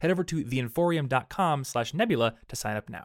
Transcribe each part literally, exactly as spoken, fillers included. Head over to theinforium.com slash nebula to sign up now.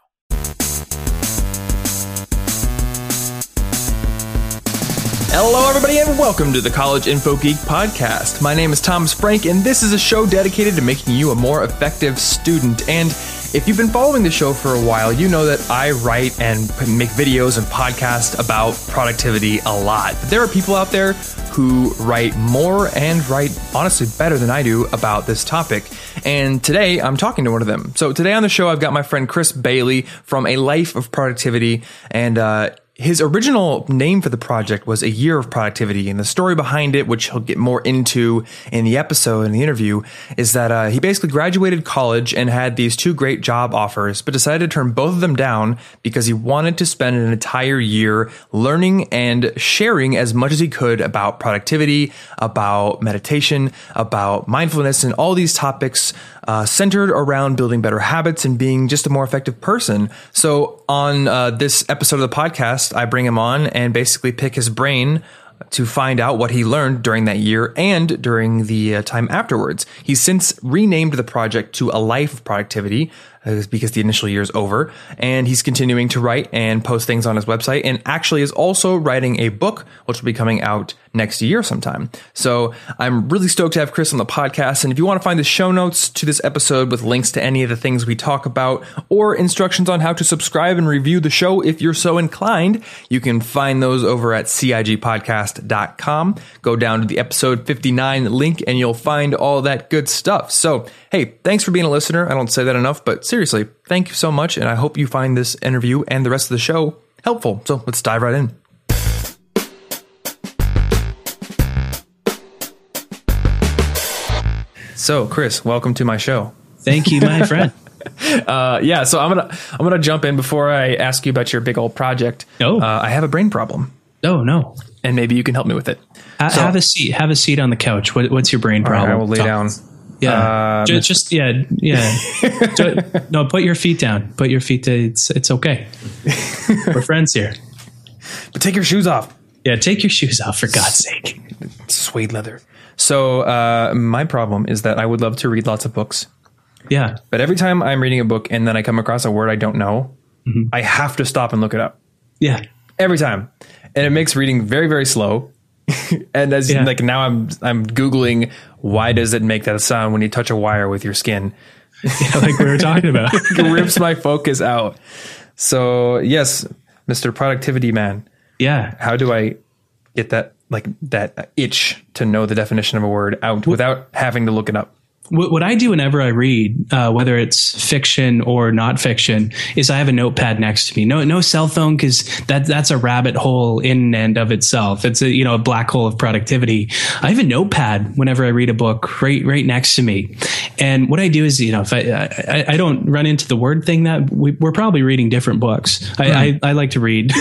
Hello, everybody, and welcome to the College Info Geek podcast. My name is Thomas Frank, and this is a show dedicated to making you a more effective student. And if you've been following the show for a while, you know that I write and make videos and podcasts about productivity a lot. But there are people out there who write more and write, honestly, better than I do about this topic. And today I'm talking to one of them. So today on the show, I've got my friend Chris Bailey from A Life of Productivity. And uh, his original name for the project was A Year of Productivity. And the story behind it, which he'll get more into in the episode and the interview, is that uh, he basically graduated college and had these two great job offers, but decided to turn both of them down because he wanted to spend an entire year learning and sharing as much as he could about productivity, about meditation, about mindfulness, and all these topics uh, centered around building better habits and being just a more effective person. So on uh, this episode of the podcast, I bring him on and basically pick his brain to find out what he learned during that year and during the uh, time afterwards. He's since renamed the project to A Life of Productivity, uh, because the initial year is over, and he's continuing to write and post things on his website, and actually is also writing a book, which will be coming out next year sometime. So I'm really stoked to have Chris on the podcast. And if you want to find the show notes to this episode with links to any of the things we talk about or instructions on how to subscribe and review the show, if you're so inclined, you can find those over at C I G podcast dot com. Go down to the episode fifty-nine link and you'll find all that good stuff. So, hey, thanks for being a listener. I don't say that enough, but seriously, thank you so much. And I hope you find this interview and the rest of the show helpful. So let's dive right in. So, Chris, welcome to my show. Thank you, my friend. uh, yeah, so I'm gonna I'm gonna jump in before I ask you about your big old project. No, uh, I have a brain problem. No, no, and maybe you can help me with it. I, so, have a seat. Have a seat on the couch. What, what's your brain problem? Right, I will lay Talk. down. Yeah, uh, just, just yeah, yeah. Just, no, put your feet down. Put your feet down. It's it's okay. We're friends here. But take your shoes off. Yeah, take your shoes off for God's sake. Suede leather. So uh, my problem is that I would love to read lots of books. Yeah. But every time I'm reading a book and then I come across a word I don't know, mm-hmm. I have to stop and look it up. Yeah. Every time. And it makes reading very, very slow. and as yeah. like now I'm I'm Googling, why does it make that sound when you touch a wire with your skin? Yeah, like we were talking about. It rips my focus out. So yes, Mister Productivity Man. Yeah. How do I get that? Like that itch to know the definition of a word out without having to look it up. What, what I do whenever I read, uh, whether it's fiction or not fiction, is I have a notepad next to me. No, no cell phone, because that that's a rabbit hole in and of itself. It's a you know a black hole of productivity. I have a notepad whenever I read a book right right next to me, and what I do is you know if I I, I don't run into the word thing that we, we're probably reading different books. I right. I, I like to read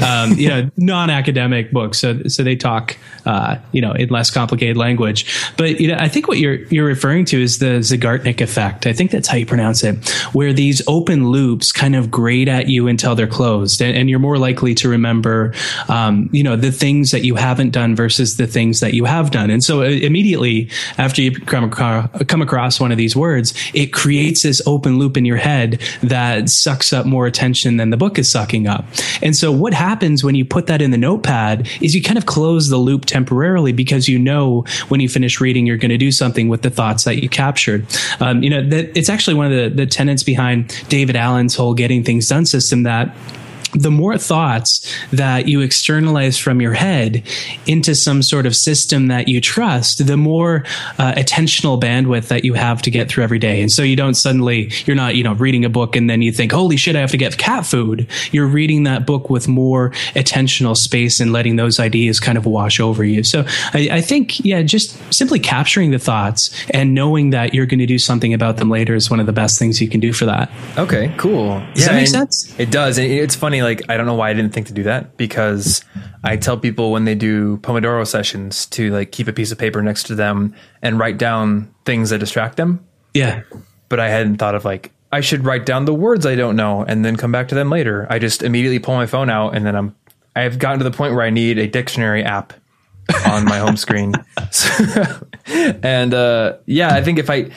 um, you know non-academic books, so so they talk uh, you know in less complicated language. But you know I think what you're you're referring to is the Zeigarnik effect. I think that's how you pronounce it, where these open loops kind of grate at you until they're closed. And, and you're more likely to remember, um, you know, the things that you haven't done versus the things that you have done. And so uh, immediately after you come, ac- come across one of these words, it creates this open loop in your head that sucks up more attention than the book is sucking up. And so what happens when you put that in the notepad is you kind of close the loop temporarily, because you know when you finish reading, you're going to do something with the thoughts that you captured. Um, you know, that it's actually one of the, the tenets behind David Allen's whole Getting Things Done system, that the more thoughts that you externalize from your head into some sort of system that you trust, the more uh, attentional bandwidth that you have to get through every day. And so you don't suddenly, you're not, you know, reading a book and then you think, holy shit, I have to get cat food. You're reading that book with more attentional space and letting those ideas kind of wash over you. So I, I think, yeah, just simply capturing the thoughts and knowing that you're going to do something about them later is one of the best things you can do for that. Okay, cool. Does yeah, that make sense? It does. And it's funny, like, I don't know why I didn't think to do that, because I tell people when they do Pomodoro sessions to like keep a piece of paper next to them and write down things that distract them. Yeah. But I hadn't thought of like, I should write down the words I don't know and then come back to them later. I just immediately pull my phone out and then I'm, I've gotten to the point where I need a dictionary app on my home screen. So, and uh, yeah, I think if I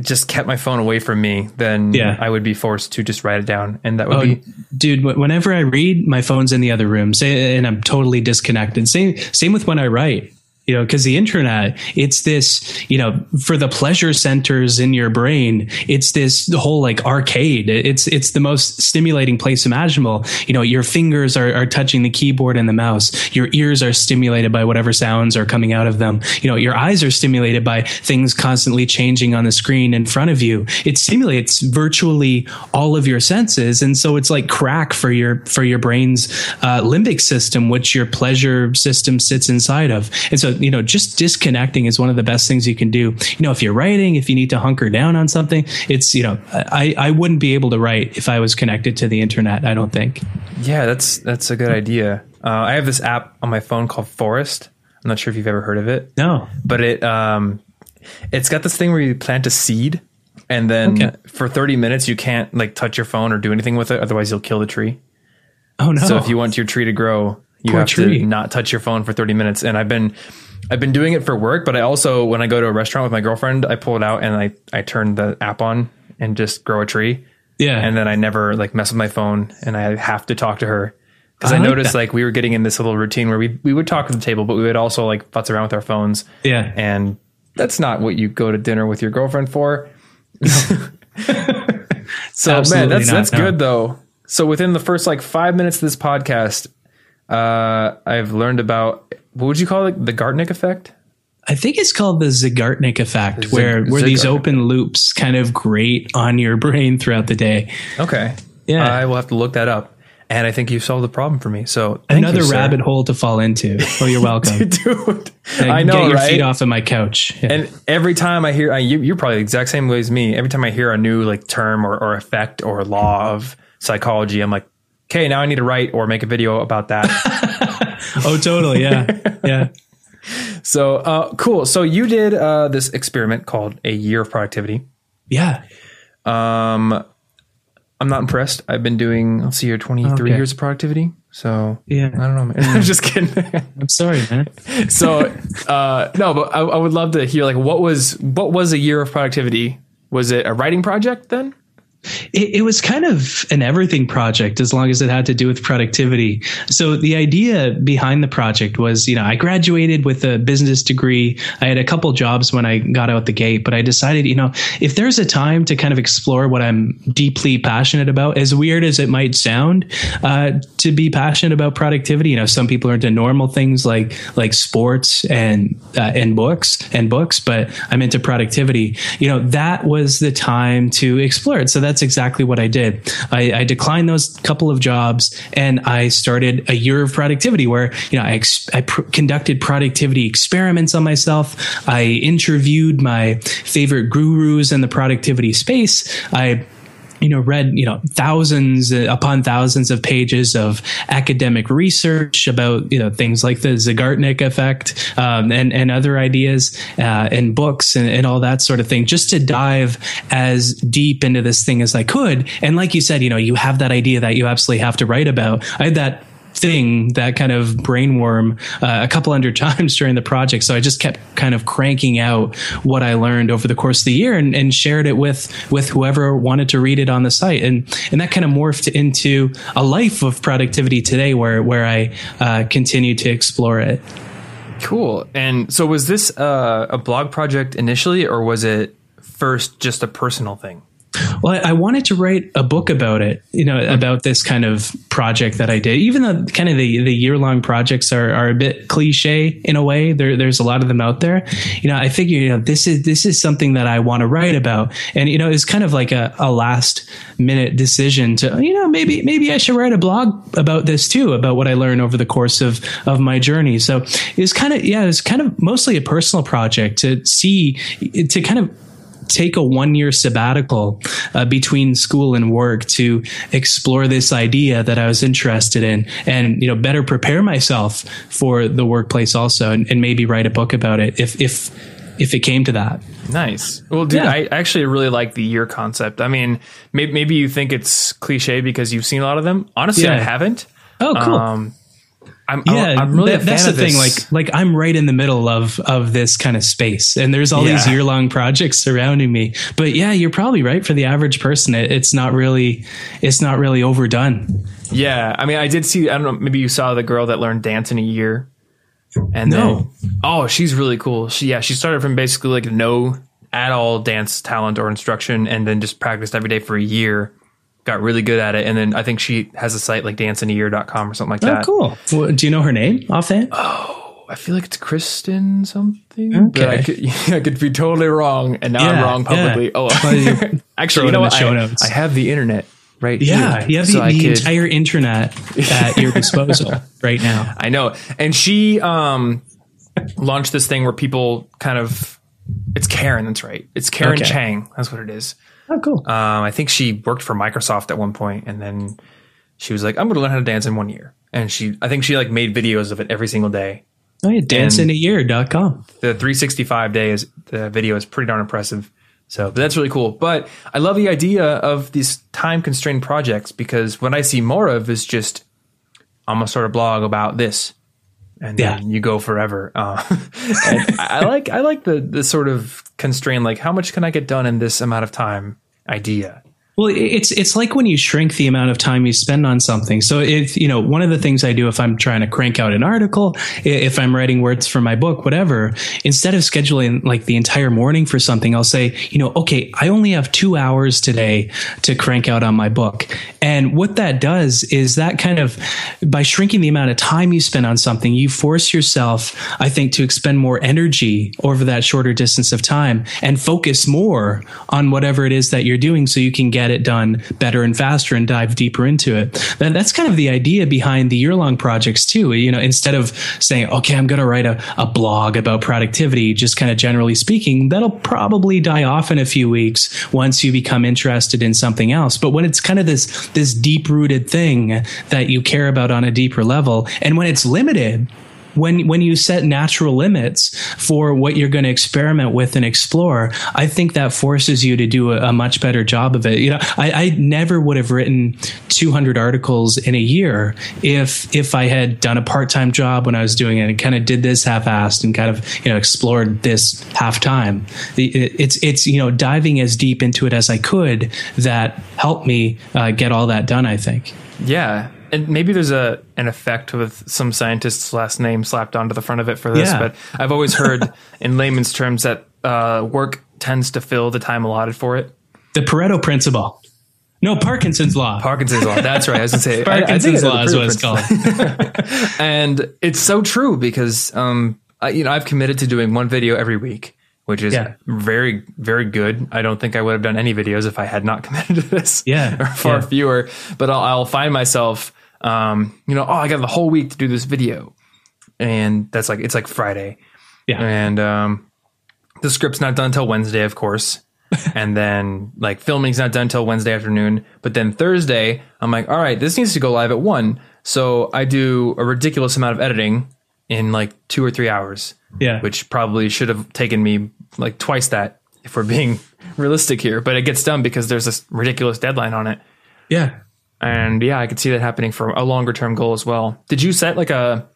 just kept my phone away from me, then yeah. I would be forced to just write it down. And that would oh, be, dude, whenever I read, my phone's in the other room and I'm totally disconnected. Same, same with when I write. You know, because the internet, it's this, you know, for the pleasure centers in your brain, it's this whole like arcade. It's it's the most stimulating place imaginable. You know, your fingers are, are touching the keyboard and the mouse. Your ears are stimulated by whatever sounds are coming out of them. You know, your eyes are stimulated by things constantly changing on the screen in front of you. It stimulates virtually all of your senses. And so it's like crack for your for your brain's uh, limbic system, which your pleasure system sits inside of. And so, you know, just disconnecting is one of the best things you can do. You know, if you're writing, if you need to hunker down on something, it's, you know, I, I wouldn't be able to write if I was connected to the internet, I don't think. Yeah, that's, that's a good idea. Uh, I have this app on my phone called Forest. I'm not sure if you've ever heard of it. No. But it, um, it's got this thing where you plant a seed and then okay. for thirty minutes, you can't like touch your phone or do anything with it. Otherwise you'll kill the tree. Oh no. So if you want your tree to grow, you Poor have tree. to not touch your phone for thirty minutes. And I've been, I've been doing it for work, but I also, when I go to a restaurant with my girlfriend, I pull it out and I, I turn the app on and just grow a tree. Yeah. And then I never like mess with my phone and I have to talk to her. Cause I, I like noticed that. Like we were getting in this little routine where we, we would talk at the table, but we would also like futz around with our phones. Yeah. And that's not what you go to dinner with your girlfriend for. No. So Absolutely man, that's, not, that's no. good though. So within the first like five minutes of this podcast, Uh, I've learned about, what would you call it? The Zeigarnik Effect? I think it's called the Zeigarnik Effect, Z- where, where Zeigarnik. These open loops kind of grate on your brain throughout the day. Okay. Yeah. I will have to look that up. And I think you've solved the problem for me. So another you, rabbit hole to fall into. Oh, you're welcome. Dude, I, I know, get your right? feet off of my couch. Yeah. And every time I hear, I, you, you're probably the exact same way as me. Every time I hear a new like term or, or effect or law of psychology, I'm like, okay, now I need to write or make a video about that. Oh, totally. Yeah. Yeah. So, uh, cool. So you did, uh, this experiment called A Year of Productivity. Yeah. Um, I'm not impressed. I've been doing, let's see here, twenty-three okay. years of productivity. So yeah, I don't know, man. I'm just kidding. I'm sorry, man. So, uh, no, but I, I would love to hear like, what was, what was A Year of Productivity? Was it a writing project then? It, it was kind of an everything project as long as it had to do with productivity. So the idea behind the project was, you know, I graduated with a business degree. I had a couple jobs when I got out the gate, but I decided, you know, if there's a time to kind of explore what I'm deeply passionate about, as weird as it might sound, uh, to be passionate about productivity, you know, some people are into normal things like, like sports and, uh, and books and books, but I'm into productivity. You know, that was the time to explore it. So that's That's exactly what I did. I, I declined those couple of jobs and I started A Year of Productivity where, you know, I, ex- I pr- conducted productivity experiments on myself. I interviewed my favorite gurus in the productivity space. I you know, read, you know, thousands upon thousands of pages of academic research about, you know, things like the Zeigarnik effect, um, and, and other ideas, uh, and books and, and all that sort of thing, just to dive as deep into this thing as I could. And like you said, you know, you have that idea that you absolutely have to write about. I had that thing, that kind of brainworm, uh, a couple hundred times during the project. So I just kept kind of cranking out what I learned over the course of the year and, and shared it with, with whoever wanted to read it on the site. And, and that kind of morphed into A Life of Productivity today where, where I, uh, continue to explore it. Cool. And so was this, uh, a blog project initially, or was it first just a personal thing? Well, I, I wanted to write a book about it, you know, mm-hmm. about this kind of project that I did. Even though kind of the, the year long projects are, are a bit cliche in a way. There, there's a lot of them out there. You know, I figure, you know, this is, this is something that I want to write about. And, you know, it's kind of like a, a last minute decision to, you know, maybe, maybe I should write a blog about this too, about what I learned over the course of, of my journey. So it's kind of, yeah, it's kind of mostly a personal project to see, to kind of take a one-year sabbatical uh, between school and work to explore this idea that I was interested in, and, you know, better prepare myself for the workplace also, and, and maybe write a book about it if if if it came to that. Nice. Well, dude, yeah. I actually really like the year concept. I mean, maybe, maybe you think it's cliche because you've seen a lot of them. Honestly, yeah. I haven't. Oh, cool. Um, I'm, yeah, I'm really that, a fan that's the of thing. Like, like I'm right in the middle of of this kind of space, and there's all yeah. these year long projects surrounding me. But yeah, you're probably right. For the average person, it, it's not really, it's not really overdone. Yeah, I mean, I did see. I don't know. Maybe you saw the girl that learned dance in a year, and no, then, oh, she's really cool. She yeah, she started from basically like no at all dance talent or instruction, and then just practiced every day for a year. Got really good at it. And then I think she has a site like dance in a year dot com or something like that. Oh, cool. Well, do you know her name offhand? Oh, I feel like it's Kristen something. Okay. But I, could, yeah, I could be totally wrong. And now yeah, I'm wrong publicly. Yeah. Oh, actually, you know what? I, I have the internet right yeah, here. Yeah, you have so the, the could, entire internet at your disposal right now. I know. And she um, launched this thing where people kind of... It's Karen, that's right. It's Karen okay. Chang. That's what it is. Oh, cool. Um, I think she worked for Microsoft at one point, and then she was like, "I'm going to learn how to dance in one year." And she, I think she like made videos of it every single day. Oh yeah, dance in a year dot com. The three sixty-five days, the video is pretty darn impressive. So but that's really cool. But I love the idea of these time constrained projects, because what I see more of is just, I'm going to start a blog about this, and yeah. then you go forever. Uh, and I like I like the the sort of constrained, like how much can I get done in this amount of time idea. Well, it's it's like when you shrink the amount of time you spend on something. So if, you know, one of the things I do if I'm trying to crank out an article, if I'm writing words for my book, whatever, instead of scheduling like the entire morning for something, I'll say, you know, okay, I only have two hours today to crank out on my book. And what that does is that kind of, by shrinking the amount of time you spend on something, you force yourself, I think, to expend more energy over that shorter distance of time and focus more on whatever it is that you're doing, so you can get it done better and faster and dive deeper into it. That, that's kind of the idea behind the year-long projects too. You know, instead of saying, okay, I'm going to write a, a blog about productivity, just kind of generally speaking, that'll probably die off in a few weeks once you become interested in something else. But when it's kind of this, this deep-rooted thing that you care about on a deeper level, and when it's limited, When when you set natural limits for what you're going to experiment with and explore, I think that forces you to do a, a much better job of it. You know, I, I never would have written two hundred articles in a year if if I had done a part-time job when I was doing it and kind of did this half-assed and kind of, you know, explored this half-time. It's it's you know, diving as deep into it as I could that helped me uh, get all that done, I think. Yeah. And maybe there's a an effect with some scientist's last name slapped onto the front of it for this, yeah. but I've always heard in layman's terms that uh, work tends to fill the time allotted for it. The Pareto principle. No, Parkinson's Law. Parkinson's Law. That's right. I was going to say. Parkinson's I, I Law is what it's called. And it's so true because, um, I, you know, I've committed to doing one video every week, which is yeah. very, very good. I don't think I would have done any videos if I had not committed to this. Yeah. Or far yeah. fewer. But I'll, I'll find myself... Um, you know, oh, I got the whole week to do this video, and that's like, it's like Friday. Yeah. And, um, the script's not done till Wednesday, of course. And then like filming's not done till Wednesday afternoon, but then Thursday I'm like, all right, this needs to go live at one. So I do a ridiculous amount of editing in like two or three hours, yeah, which probably should have taken me like twice that if we're being realistic here, but it gets done because there's this ridiculous deadline on it. Yeah. And yeah, I could see that happening for a longer term goal as well. Did you set like a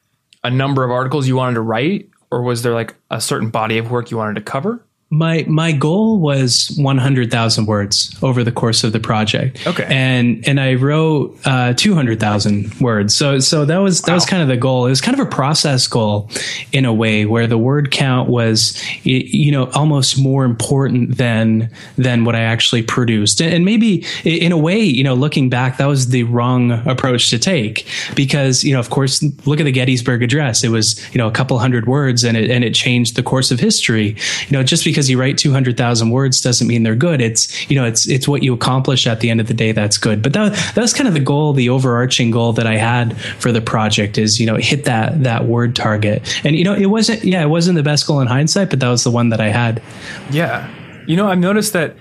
a number of articles you wanted to write, or was there like a certain body of work you wanted to cover? My my goal was one hundred thousand words over the course of the project. Okay. And and I wrote uh, two hundred thousand words. So so that was wow. that was kind of the goal. It was kind of a process goal in a way where the word count was, you know, almost more important than than what I actually produced. And maybe in a way, you know, looking back, that was the wrong approach to take because, you know, of course, look at the Gettysburg Address. It was, you know, a couple hundred words and it and it changed the course of history. You know, just because Because you write two hundred thousand words doesn't mean they're good. It's, you know, it's, it's what you accomplish at the end of the day. That's good. But that, that was kind of the goal, the overarching goal that I had for the project is, you know, hit that, that word target. And, you know, it wasn't, yeah, it wasn't the best goal in hindsight, but that was the one that I had. Yeah. You know, I've noticed that,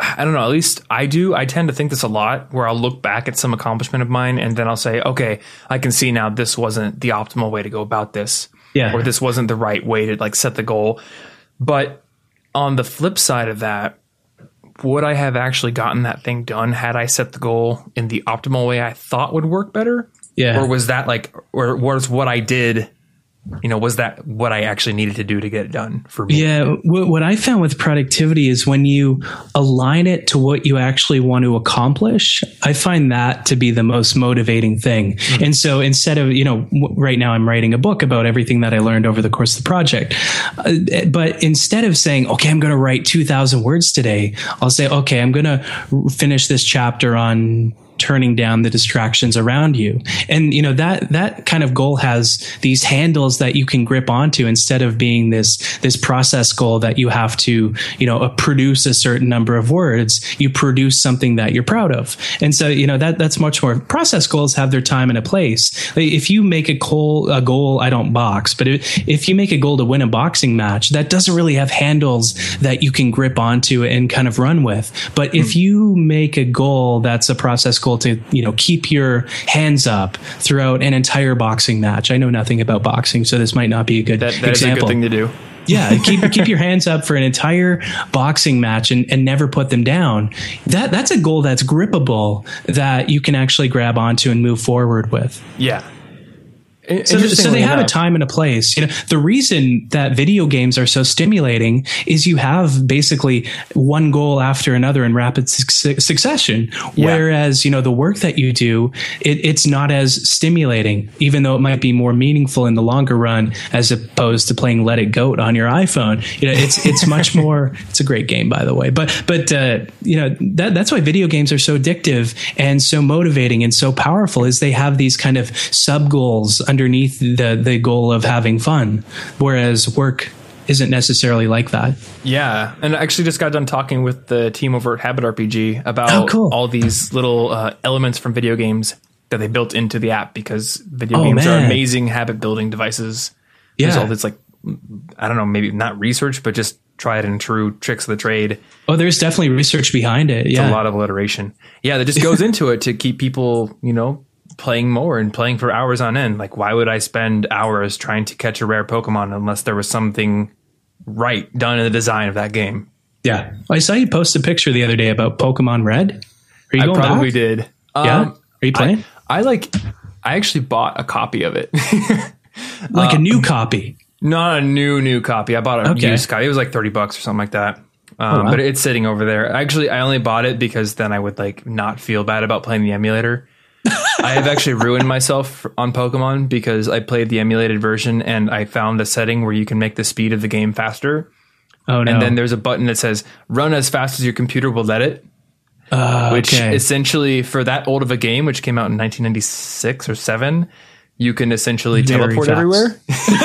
I don't know, at least I do. I tend to think this a lot where I'll look back at some accomplishment of mine and then I'll say, okay, I can see now this wasn't the optimal way to go about this. Yeah. Or this wasn't the right way to like set the goal. But on the flip side of that, would I have actually gotten that thing done had I set the goal in the optimal way I thought would work better? Yeah. Or was that like, or was what I did, you know, was that what I actually needed to do to get it done for me? Yeah. What I found with productivity is when you align it to what you actually want to accomplish, I find that to be the most motivating thing. Mm-hmm. And so instead of, you know, right now I'm writing a book about everything that I learned over the course of the project. Uh, but instead of saying, okay, I'm going to write two thousand words today, I'll say, okay, I'm going to finish this chapter on turning down the distractions around you. And, you know, that, that kind of goal has these handles that you can grip onto instead of being this, this process goal that you have to, you know, produce a certain number of words. You produce something that you're proud of. And so, you know, that, that's much more. Process goals have their time and a place. If you make a goal, a goal, I don't box, but if, if you make a goal to win a boxing match, that doesn't really have handles that you can grip onto and kind of run with. But mm-hmm. if you make a goal, that's a process goal to, you know, keep your hands up throughout an entire boxing match. I know nothing about boxing, so this might not be a good that, that example. That is a good thing to do. Yeah, keep keep your hands up for an entire boxing match and, and never put them down. That that's a goal that's grippable that you can actually grab onto and move forward with. Yeah. So, so they have enough. A time and a place. You know, the reason that video games are so stimulating is you have basically one goal after another in rapid su- succession. Yeah. Whereas, you know, the work that you do, it, it's not as stimulating, even though it might be more meaningful in the longer run, as opposed to playing Let It Goat on your iPhone. You know, it's it's much more. It's a great game, by the way. But but uh, you know that that's why video games are so addictive and so motivating and so powerful. Is they have these kind of sub goals underneath the the goal of having fun, whereas work isn't necessarily like that. Yeah, and I actually just got done talking with the team over at Habit R P G about oh, cool. all these little uh, elements from video games that they built into the app because video oh, games man. are amazing habit building devices. Yeah. There's all this like, I don't know, maybe not research, but just tried and true tricks of the trade. Oh, there's definitely research behind it. Yeah. It's a lot of alliteration. Yeah, that just goes into it to keep people, you know, playing more and playing for hours on end. Like, why would I spend hours trying to catch a rare Pokemon unless there was something right done in the design of that game? Yeah. I saw you post a picture the other day about Pokemon Red. Are you I going probably back? Did. Yeah. Um, Are you playing? I, I like, I actually bought a copy of it. Like uh, a new copy? Not a new, new copy. I bought a okay. used copy. It was like thirty bucks or something like that. Um, oh, wow. But it's sitting over there. Actually, I only bought it because then I would like not feel bad about playing the emulator. I have actually ruined myself on Pokemon because I played the emulated version and I found a setting where you can make the speed of the game faster. Oh, no. And then there's a button that says run as fast as your computer will let it, uh, which okay. essentially for that old of a game, which came out in nineteen ninety-six or seven, you can essentially Very teleport fast.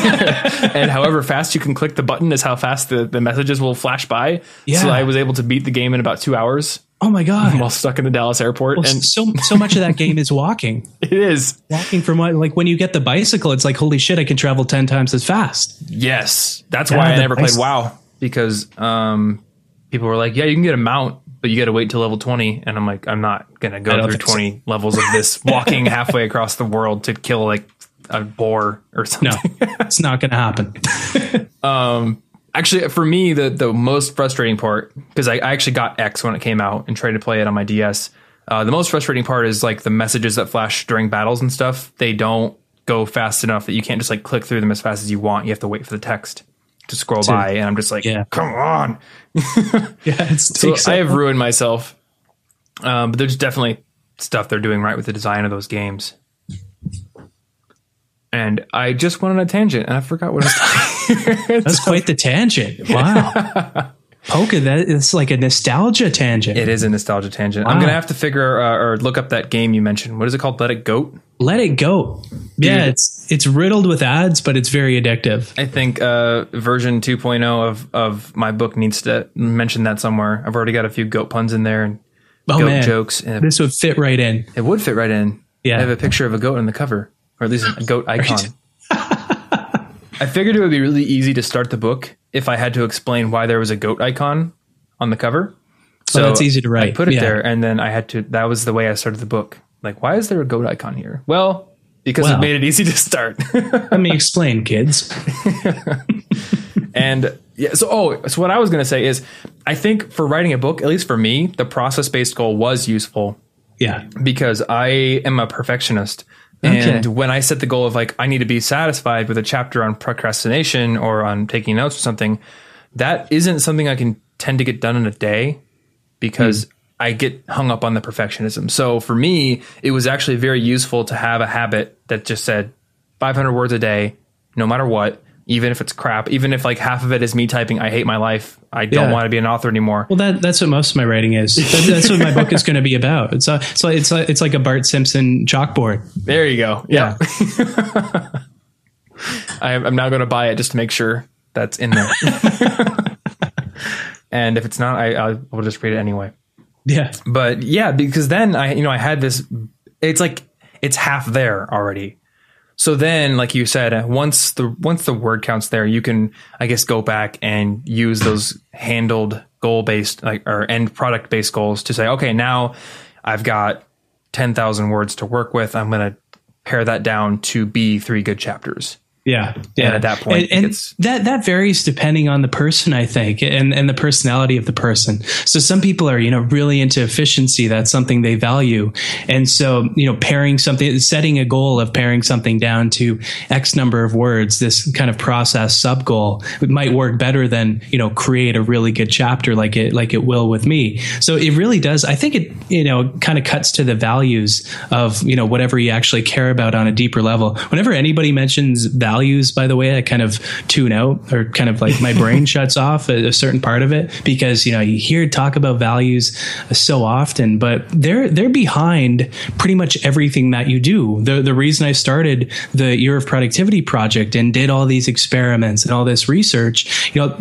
everywhere. And however fast you can click the button is how fast the, the messages will flash by. Yeah. So I was able to beat the game in about two hours. Oh my God. While stuck in the Dallas airport. Well, and so so much of that game is walking. It is. Walking from what, like when you get the bicycle, it's like, holy shit, I can travel ten times as fast. Yes. That's yeah, why I never bicycle. played WoW, because um, people were like, yeah, you can get a mount, but you got to wait till level twenty. And I'm like, I'm not going to go through twenty so. levels of this walking halfway across the world to kill like a boar or something. No, it's not going to happen. um, Actually, for me, the, the most frustrating part, because I, I actually got X when it came out and tried to play it on my D S. Uh, the most frustrating part is like the messages that flash during battles and stuff. They don't go fast enough that you can't just like click through them as fast as you want. You have to wait for the text. to scroll to, by, and I'm just like, yeah. come on. yeah, it's so I have ruined myself. Um, but there's definitely stuff they're doing right with the design of those games. And I just went on a tangent, and I forgot what I was talking about. That's quite the tangent. Wow. Poca, that is like a nostalgia tangent. It is a nostalgia tangent. Wow. I'm going to have to figure uh, or look up that game you mentioned. What is it called? Let It Goat? Let It Goat. Yeah, Dude. it's it's riddled with ads, but it's very addictive. I think uh, version two point oh of, of my book needs to mention that somewhere. I've already got a few goat puns in there and oh, goat man. jokes. And this would fit right in. It would fit right in. Yeah. I have a picture of a goat on the cover, or at least a goat icon. I figured it would be really easy to start the book if I had to explain why there was a goat icon on the cover. So oh, that's easy to write. I put it yeah. there, and then I had to, that was the way I started the book. Like, why is there a goat icon here? Well, because wow. it made it easy to start. Let me explain, kids. and yeah, so, oh, so what I was going to say is, I think for writing a book, at least for me, the process-based goal was useful. Yeah. Because I am a perfectionist. Okay. And when I set the goal of like, I need to be satisfied with a chapter on procrastination or on taking notes or something, that isn't something I can tend to get done in a day because mm. I get hung up on the perfectionism. So for me, it was actually very useful to have a habit that just said five hundred words a day, no matter what, even if it's crap, even if like half of it is me typing, I hate my life, I don't yeah. want to be an author anymore. Well, that that's what most of my writing is. That, that's what my book is going to be about. It's a, it's like, it's like, it's like a Bart Simpson chalkboard. There you go. Yeah. yeah. I, I'm now going to buy it just to make sure that's in there. And if it's not, I, I will just read it anyway. Yeah. But yeah, because then I, you know, I had this, it's like, it's half there already. So then, like you said, once the once the word count's there, you can, I guess, go back and use those handled goal-based like or end product-based goals to say, okay, now I've got ten thousand words to work with. I'm going to pare that down to be three good chapters. Yeah. yeah. And at that point, and, and it's, that, that varies depending on the person, I think, and, and the personality of the person. So some people are, you know, really into efficiency. That's something they value. And so, you know, pairing something, setting a goal of paring something down to X number of words, this kind of process sub goal might work better than, you know, create a really good chapter like it, like it will with me. So it really does. I think it, you know, kind of cuts to the values of, you know, whatever you actually care about on a deeper level. Whenever anybody mentions value, Values, by the way, I kind of tune out, or kind of like my brain shuts off a, a certain part of it, because, you know, you hear talk about values so often, but they're they're behind pretty much everything that you do. The the reason I started the Year of Productivity project and did all these experiments and all this research, you know,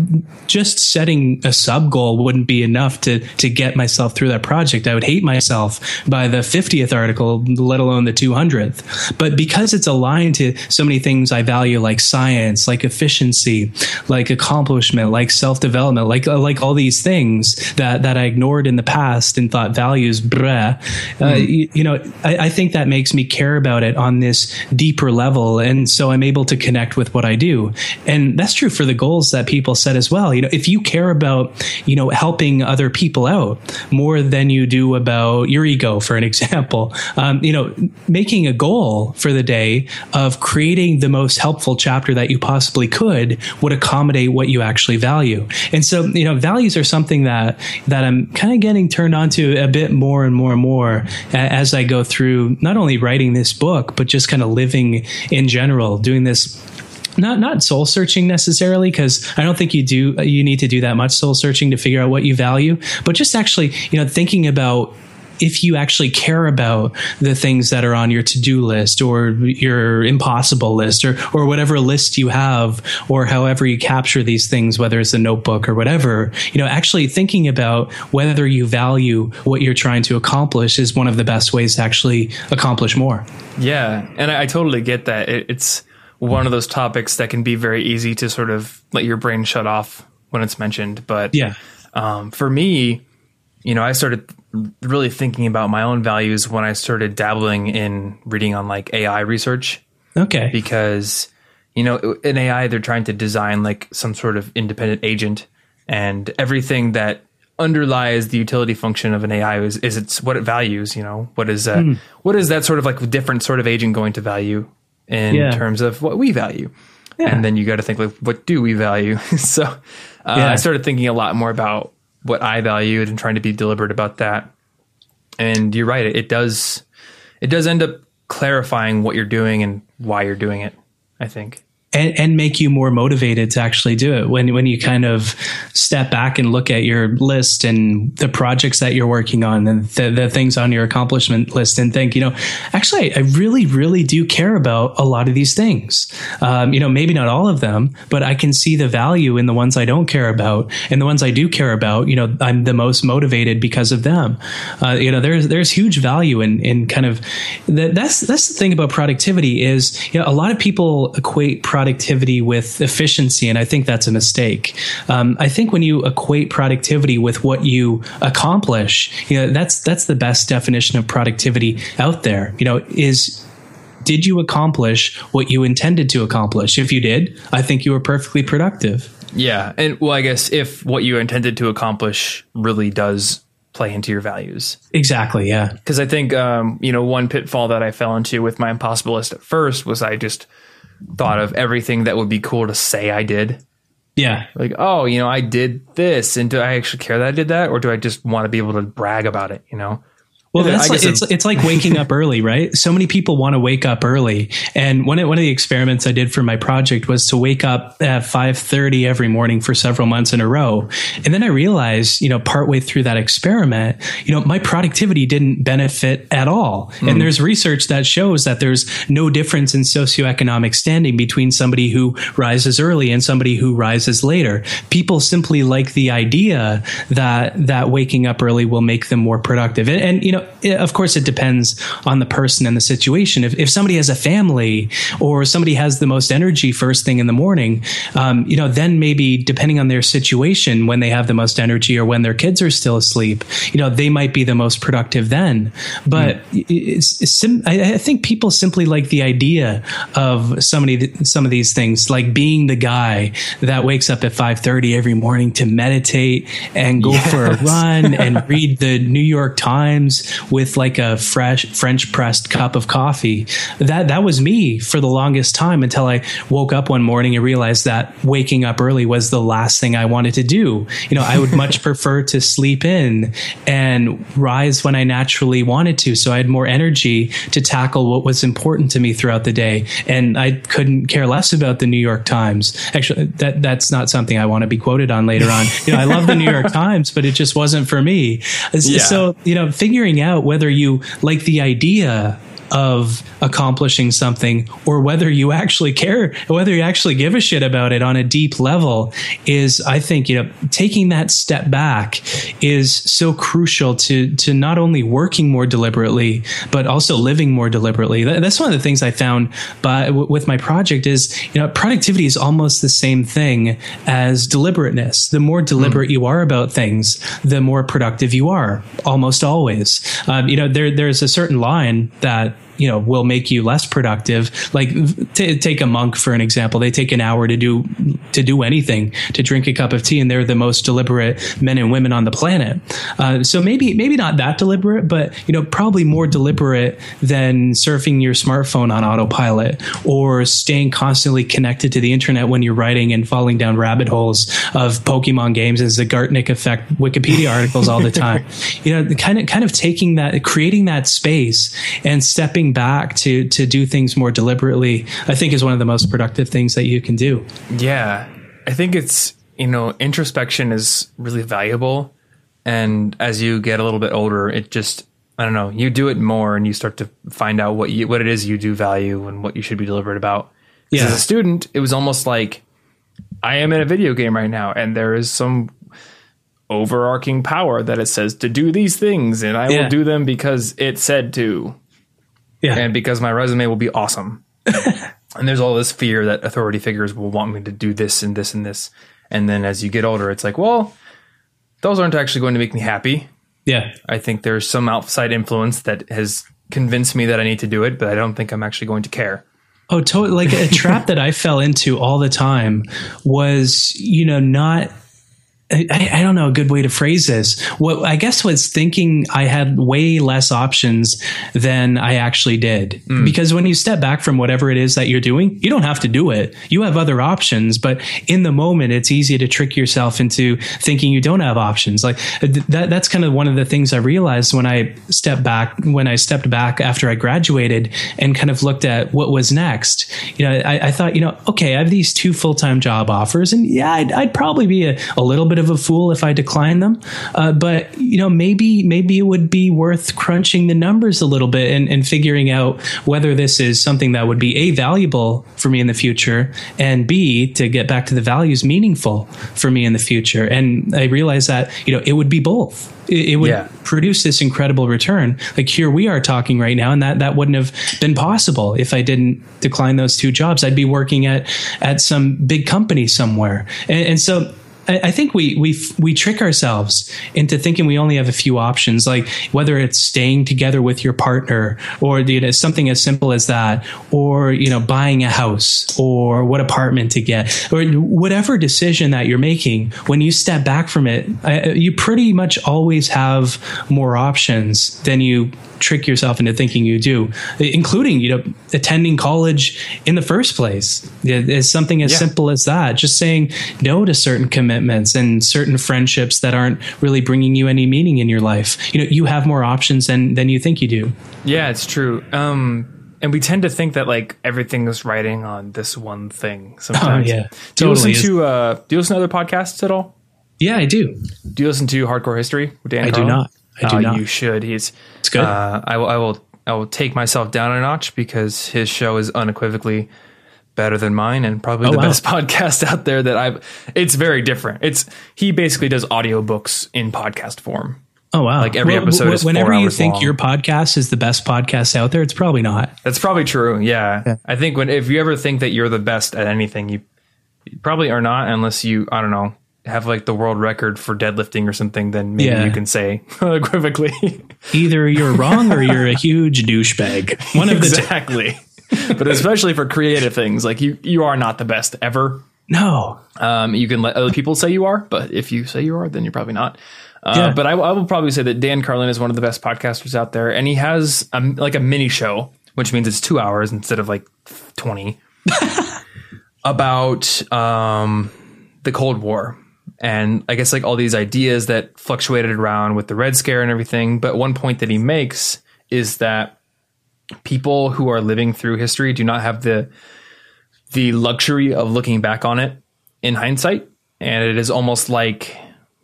just setting a sub goal wouldn't be enough to to get myself through that project. I would hate myself by the fiftieth article, let alone the two hundredth. But because it's aligned to so many things I value, like science, like efficiency, like accomplishment, like self-development, like like all these things that, that I ignored in the past and thought values, bleh. Mm-hmm. uh, you, you know, I, I think that makes me care about it on this deeper level. And so I'm able to connect with what I do. And that's true for the goals that people set as well. You know, if you care about, you know, helping other people out more than you do about your ego, for an example, um, you know, making a goal for the day of creating the most helpful chapter that you possibly could would accommodate what you actually value. And so, you know, values are something that that I'm kind of getting turned on to a bit more and more and more as I go through not only writing this book, but just kind of living in general, doing this. Not not soul searching necessarily, because I don't think you do. You need to do that much soul searching to figure out what you value, but just actually, you know, thinking about if you actually care about the things that are on your to-do list or your impossible list or, or whatever list you have, or however you capture these things, whether it's a notebook or whatever, you know, actually thinking about whether you value what you're trying to accomplish is one of the best ways to actually accomplish more. Yeah. And I, I totally get that. It, it's one of those topics that can be very easy to sort of let your brain shut off when it's mentioned. But yeah, um, for me, you know, I started really thinking about my own values when I started dabbling in reading on like A I research. Okay. Because, you know, in A I, they're trying to design like some sort of independent agent, and everything that underlies the utility function of an A I is, is it's what it values, you know, what is that, mm. what is that sort of like different sort of agent going to value in yeah. terms of what we value? Yeah. And then you got to think, like, what do we value? so uh, yeah. I started thinking a lot more about what I valued and trying to be deliberate about that. And you're right. It, it does. It does end up clarifying what you're doing and why you're doing it, I think. And, and make you more motivated to actually do it. When when you kind of step back and look at your list and the projects that you're working on and the, the things on your accomplishment list and think, you know, actually, I really, really do care about a lot of these things. Um, you know, maybe not all of them, but I can see the value in the ones I don't care about, and the ones I do care about, you know, I'm the most motivated because of them. Uh, you know, there's there's huge value in in kind of that. That's that's the thing about productivity is, you know, a lot of people equate productivity productivity with efficiency. And I think that's a mistake. Um, I think when you equate productivity with what you accomplish, you know, that's, that's the best definition of productivity out there, you know, is, did you accomplish what you intended to accomplish? If you did, I think you were perfectly productive. Yeah. And well, I guess if what you intended to accomplish really does play into your values. Exactly. Yeah. Because I think, um, you know, one pitfall that I fell into with my impossible list at first was I just thought of everything that would be cool to say I did. Yeah. Like, oh, you know, I did this. And do I actually care that I did that? Or do I just want to be able to brag about it, you know? Well, that's like, it's, it's like waking up early, right? So many people want to wake up early. And one of, one of the experiments I did for my project was to wake up at five thirty every morning for several months in a row. And then I realized, you know, partway through that experiment, you know, my productivity didn't benefit at all. Mm. And there's research that shows that there's no difference in socioeconomic standing between somebody who rises early and somebody who rises later. People simply like the idea that that waking up early will make them more productive. And, and you know, of course, it depends on the person and the situation. If, if somebody has a family or somebody has the most energy first thing in the morning, um, you know, then maybe depending on their situation, when they have the most energy or when their kids are still asleep, you know, they might be the most productive then. But yeah. it's, it's sim- I, I think people simply like the idea of somebody, th- some of these things, like being the guy that wakes up at five thirty every morning to meditate and go yes. for a run and read the New York Times with like a fresh French pressed cup of coffee. That that was me for the longest time until I woke up one morning and realized that waking up early was the last thing I wanted to do. You know, I would much prefer to sleep in and rise when I naturally wanted to. So I had more energy to tackle what was important to me throughout the day. And I couldn't care less about the New York Times. Actually, that that's not something I want to be quoted on later on. You know, I love the New York Times, but it just wasn't for me. Yeah. So, you know, figuring out whether you like the idea of accomplishing something or whether you actually care, whether you actually give a shit about it on a deep level is, I think, you know, taking that step back is so crucial to, to not only working more deliberately, but also living more deliberately. That's one of the things I found by, w- with my project is, you know, productivity is almost the same thing as deliberateness. The more deliberate mm. you are about things, the more productive you are almost always. Um, you know, there, there's a certain line that, you know, will make you less productive. Like t- take a monk, for an example, they take an hour to do, to do anything, to drink a cup of tea. And they're the most deliberate men and women on the planet. Uh, so maybe, maybe not that deliberate, but, you know, probably more deliberate than surfing your smartphone on autopilot or staying constantly connected to the internet when you're writing and falling down rabbit holes of Pokemon games and Zeigarnik Effect Wikipedia articles all the time. You know, kind of, kind of taking that, creating that space and stepping back to to do things more deliberately, I think is one of the most productive things that you can do. Yeah, I think it's, you know, introspection is really valuable. And as you get a little bit older, it just, I don't know, you do it more and you start to find out what you what it is you do value and what you should be deliberate about. Yeah. As a student, it was almost like I am in a video game right now and there is some overarching power that it says to do these things and I yeah. will do them because it said to. Yeah. And because my resume will be awesome. And there's all this fear that authority figures will want me to do this and this and this. And then as you get older, it's like, well, those aren't actually going to make me happy. Yeah. I think there's some outside influence that has convinced me that I need to do it, but I don't think I'm actually going to care. Oh, totally. Like a trap that I fell into all the time was, you know, not I, I don't know a good way to phrase this. What I guess was thinking I had way less options than I actually did. Mm. Because when you step back from whatever it is that you're doing, you don't have to do it. You have other options, but in the moment it's easy to trick yourself into thinking you don't have options. Like th- that, that's kind of one of the things I realized when I stepped back, when I stepped back after I graduated and kind of looked at what was next. You know, I, I thought, you know, okay, I have these two full-time job offers and yeah, I'd, I'd probably be a, a little bit of a fool if I decline them. Uh, but, you know, maybe, maybe it would be worth crunching the numbers a little bit and, and figuring out whether this is something that would be A, valuable for me in the future, and B, to get back to the values, meaningful for me in the future. And I realized that, you know, it would be both. It, it would yeah. produce this incredible return. Like here we are talking right now, and that, that wouldn't have been possible if I didn't decline those two jobs. I'd be working at, at some big company somewhere. And, and so I think we we we trick ourselves into thinking we only have a few options, like whether it's staying together with your partner, or you know, something as simple as that, or you know, buying a house, or what apartment to get, or whatever decision that you're making. When you step back from it, I, you pretty much always have more options than you trick yourself into thinking you do, including, you know, attending college in the first place. It's something as yeah. simple as that, just saying no to certain commitments and certain friendships that aren't really bringing you any meaning in your life. You know, you have more options than, than you think you do. Yeah, it's true. Um, and we tend to think that like everything is riding on this one thing sometimes. Oh, yeah. Do you totally listen to, uh, do you listen to other podcasts at all? Yeah, I do. Do you listen to Hardcore History with Dan I Carlin? do not. I do uh, not. You should. He's it's good. Uh, I will. I will. I will take myself down a notch because his show is unequivocally better than mine, and probably oh, the wow. best podcast out there that I've. It's very different. It's he basically does audiobooks in podcast form. Oh wow! Like every well, episode w- is whenever four you hours think long. Your podcast is the best podcast out there, it's probably not. That's probably true. Yeah, yeah. I think when if you ever think that you're the best at anything, you, you probably are not, unless you I don't know. have like the world record for deadlifting or something, then maybe yeah. you can say unequivocally either you're wrong or you're a huge douchebag. One of the exactly. T- but especially for creative things, like you, you are not the best ever. No. Um, you can let other people say you are, but if you say you are, then you're probably not. Uh, yeah. But I, I will probably say that Dan Carlin is one of the best podcasters out there, and he has a, like a mini show, which means it's two hours instead of like twenty about um, the Cold War. And I guess like all these ideas that fluctuated around with the Red Scare and everything. But one point that he makes is that people who are living through history do not have the the luxury of looking back on it in hindsight. And it is almost like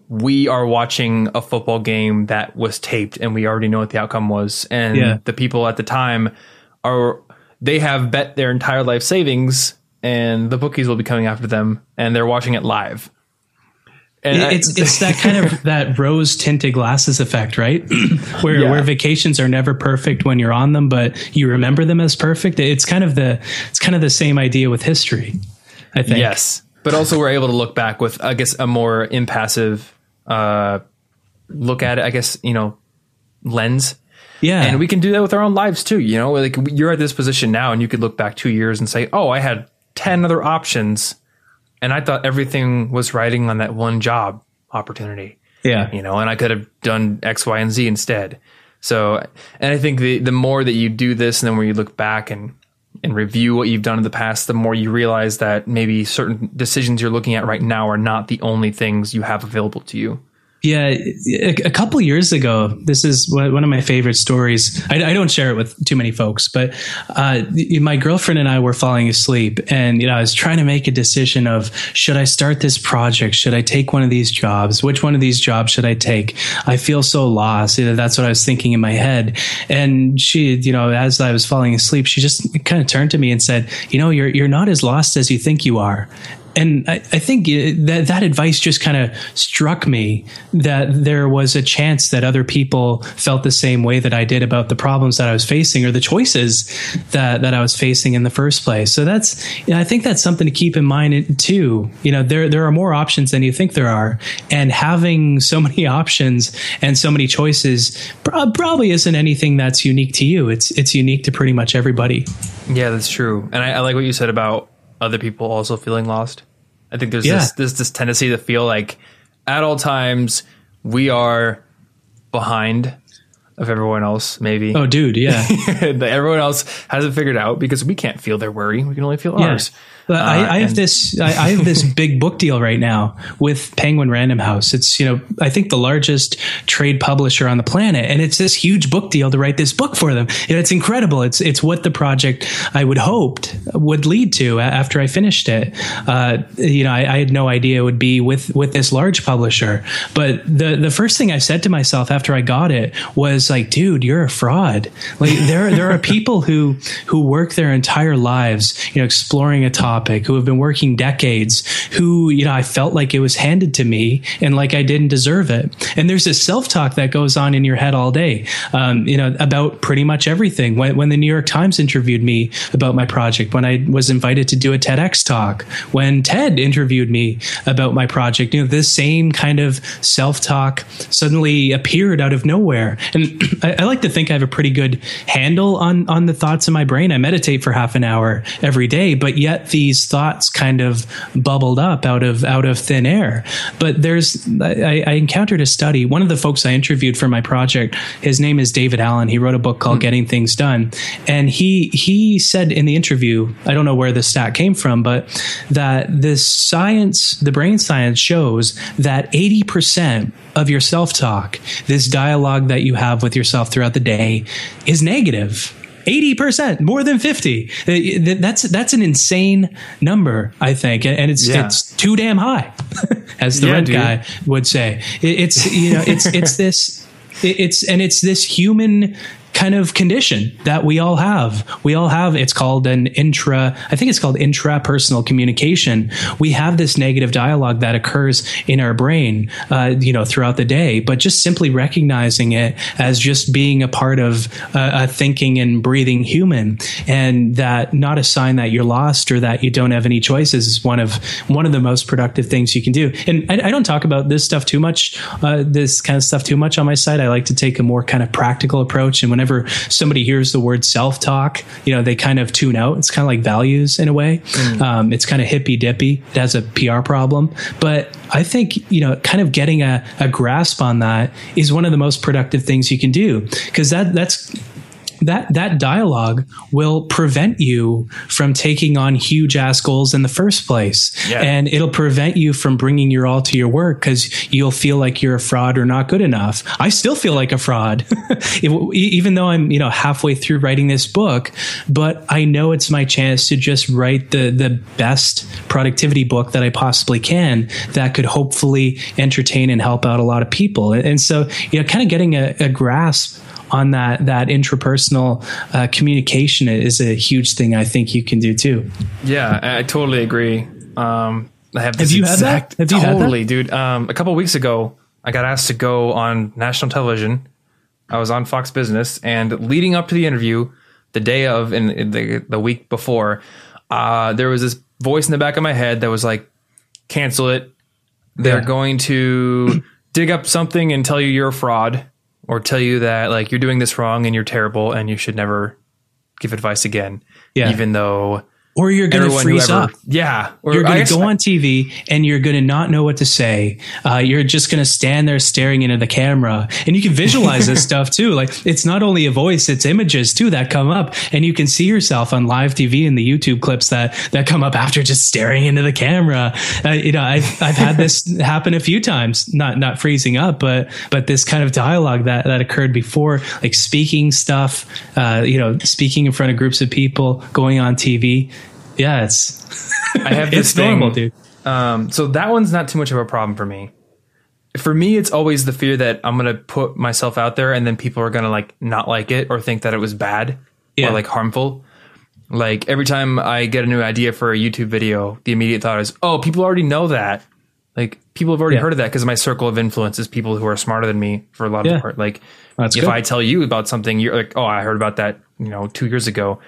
we are watching a football game that was taped and we already know what the outcome was. And yeah. the people at the time are they have bet their entire life savings and the bookies will be coming after them and they're watching it live. And it's I, it's that kind of that rose tinted glasses effect, right? where yeah. where vacations are never perfect when you're on them, but you remember them as perfect. It's kind of the it's kind of the same idea with history, I think. Yes, but also we're able to look back with, I guess, a more impassive uh, look at it. I guess you know lens. Yeah, and we can do that with our own lives too. You know, like you're at this position now, and you could look back two years and say, "Oh, I had ten other options." And I thought everything was riding on that one job opportunity. Yeah. You know, and I could have done X, Y, and Z instead. So, and I think the, the more that you do this and then when you look back and, and review what you've done in the past, the more you realize that maybe certain decisions you're looking at right now are not the only things you have available to you. Yeah, a couple years ago, this is one of my favorite stories. I, I don't share it with too many folks, but uh, my girlfriend and I were falling asleep, and you know, I was trying to make a decision of should I start this project? Should I take one of these jobs? Which one of these jobs should I take? I feel so lost. You know, that's what I was thinking in my head. And she, you know, as I was falling asleep, she just kind of turned to me and said, "You know, you're you're not as lost as you think you are." And I, I think that that advice just kind of struck me that there was a chance that other people felt the same way that I did about the problems that I was facing or the choices that, that I was facing in the first place. So that's, you know, I think that's something to keep in mind too. You know, there, there are more options than you think there are, and having so many options and so many choices probably isn't anything that's unique to you. It's, it's unique to pretty much everybody. Yeah, that's true. And I, I like what you said about other people also feeling lost. I think there's yeah. this, this this tendency to feel like at all times, we are behind of everyone else, maybe. Oh, dude, yeah. Everyone else has it figured out because we can't feel their worry. We can only feel yeah. ours. Uh, I, I have this. I, I have this big book deal right now with Penguin Random House. It's, you know, I think the largest trade publisher on the planet, and it's this huge book deal to write this book for them. And it's incredible. It's it's what the project I would hoped would lead to after I finished it. Uh, you know, I, I had no idea it would be with with this large publisher. But the the first thing I said to myself after I got it was like, dude, you're a fraud. Like there there are people who who work their entire lives, you know, exploring a topic. Who have been working decades, who, you know, I felt like it was handed to me and like I didn't deserve it. And there's this self-talk that goes on in your head all day, um, you know, about pretty much everything. When, when the New York Times interviewed me about my project, when I was invited to do a TEDx talk, when TED interviewed me about my project, you know, this same kind of self-talk suddenly appeared out of nowhere. And I, I like to think I have a pretty good handle on, on the thoughts in my brain. I meditate for half an hour every day, but yet the these thoughts kind of bubbled up out of out of thin air. But there's I, I encountered a study. One of the folks I interviewed for my project, his name is David Allen. He wrote a book called mm-hmm. Getting Things Done. And he he said in the interview, I don't know where this stat came from, but that this science, the brain science shows that eighty percent of your self-talk, this dialogue that you have with yourself throughout the day, is negative. eighty percent, more than fifty. That's that's an insane number, I think, and it's yeah. it's too damn high, as the yeah, rent dude. guy would say. It's you know it's it's this it's and it's this human kind of condition that we all have. We all have, it's called an intra, I think it's called intrapersonal communication. We have this negative dialogue that occurs in our brain, uh, you know, throughout the day, but just simply recognizing it as just being a part of uh, a thinking and breathing human, and that not a sign that you're lost or that you don't have any choices is one of, one of the most productive things you can do. And I, I don't talk about this stuff too much, uh, this kind of stuff too much on my site. I like to take a more kind of practical approach, and when Whenever somebody hears the word self-talk, you know, they kind of tune out. It's kind of like values in a way. Mm. Um, it's kind of hippy-dippy. It has a P R problem. But I think, you know, kind of getting a, a grasp on that is one of the most productive things you can do, because that that's... that that dialogue will prevent you from taking on huge ass goals in the first place. Yeah. And it'll prevent you from bringing your all to your work, because you'll feel like you're a fraud or not good enough. I still feel like a fraud, even though I'm, you know, halfway through writing this book, but I know it's my chance to just write the, the best productivity book that I possibly can that could hopefully entertain and help out a lot of people. And so, you know, kind of getting a, a grasp on that, that intrapersonal uh, communication is a huge thing I think you can do too. Yeah, I totally agree. Um, I have this have you exact, had that? Have you totally, had that? dude. Um, a couple of weeks ago, I got asked to go on national television. I was on Fox Business, and leading up to the interview, the day of and the the week before, uh, there was this voice in the back of my head that was like, cancel it. They're yeah. going to dig up something and tell you you're a fraud, or tell you that like you're doing this wrong and you're terrible and you should never give advice again. Yeah. Even though, or you're going to freeze whoever, up. Yeah. Or you're going to go on T V and you're going to not know what to say. Uh, you're just going to stand there staring into the camera, and you can visualize this stuff too. Like, it's not only a voice, it's images too that come up, and you can see yourself on live T V and the YouTube clips that, that come up after just staring into the camera. Uh, you know, I've, I've had this happen a few times, not, not freezing up, but, but this kind of dialogue that, that occurred before, like speaking stuff, uh, you know, speaking in front of groups of people, going on T V. Yeah, it's I have this it's thing. normal, dude. Um, so that one's not too much of a problem for me. For me, it's always the fear that I'm going to put myself out there and then people are going to like not like it or think that it was bad yeah. or like harmful. Like every time I get a new idea for a YouTube video, the immediate thought is, oh, people already know that. Like people have already yeah. heard of that, because my circle of influence is people who are smarter than me for a lot yeah. of the part. Like That's if good. I tell you about something, you're like, oh, I heard about that, you know, two years ago.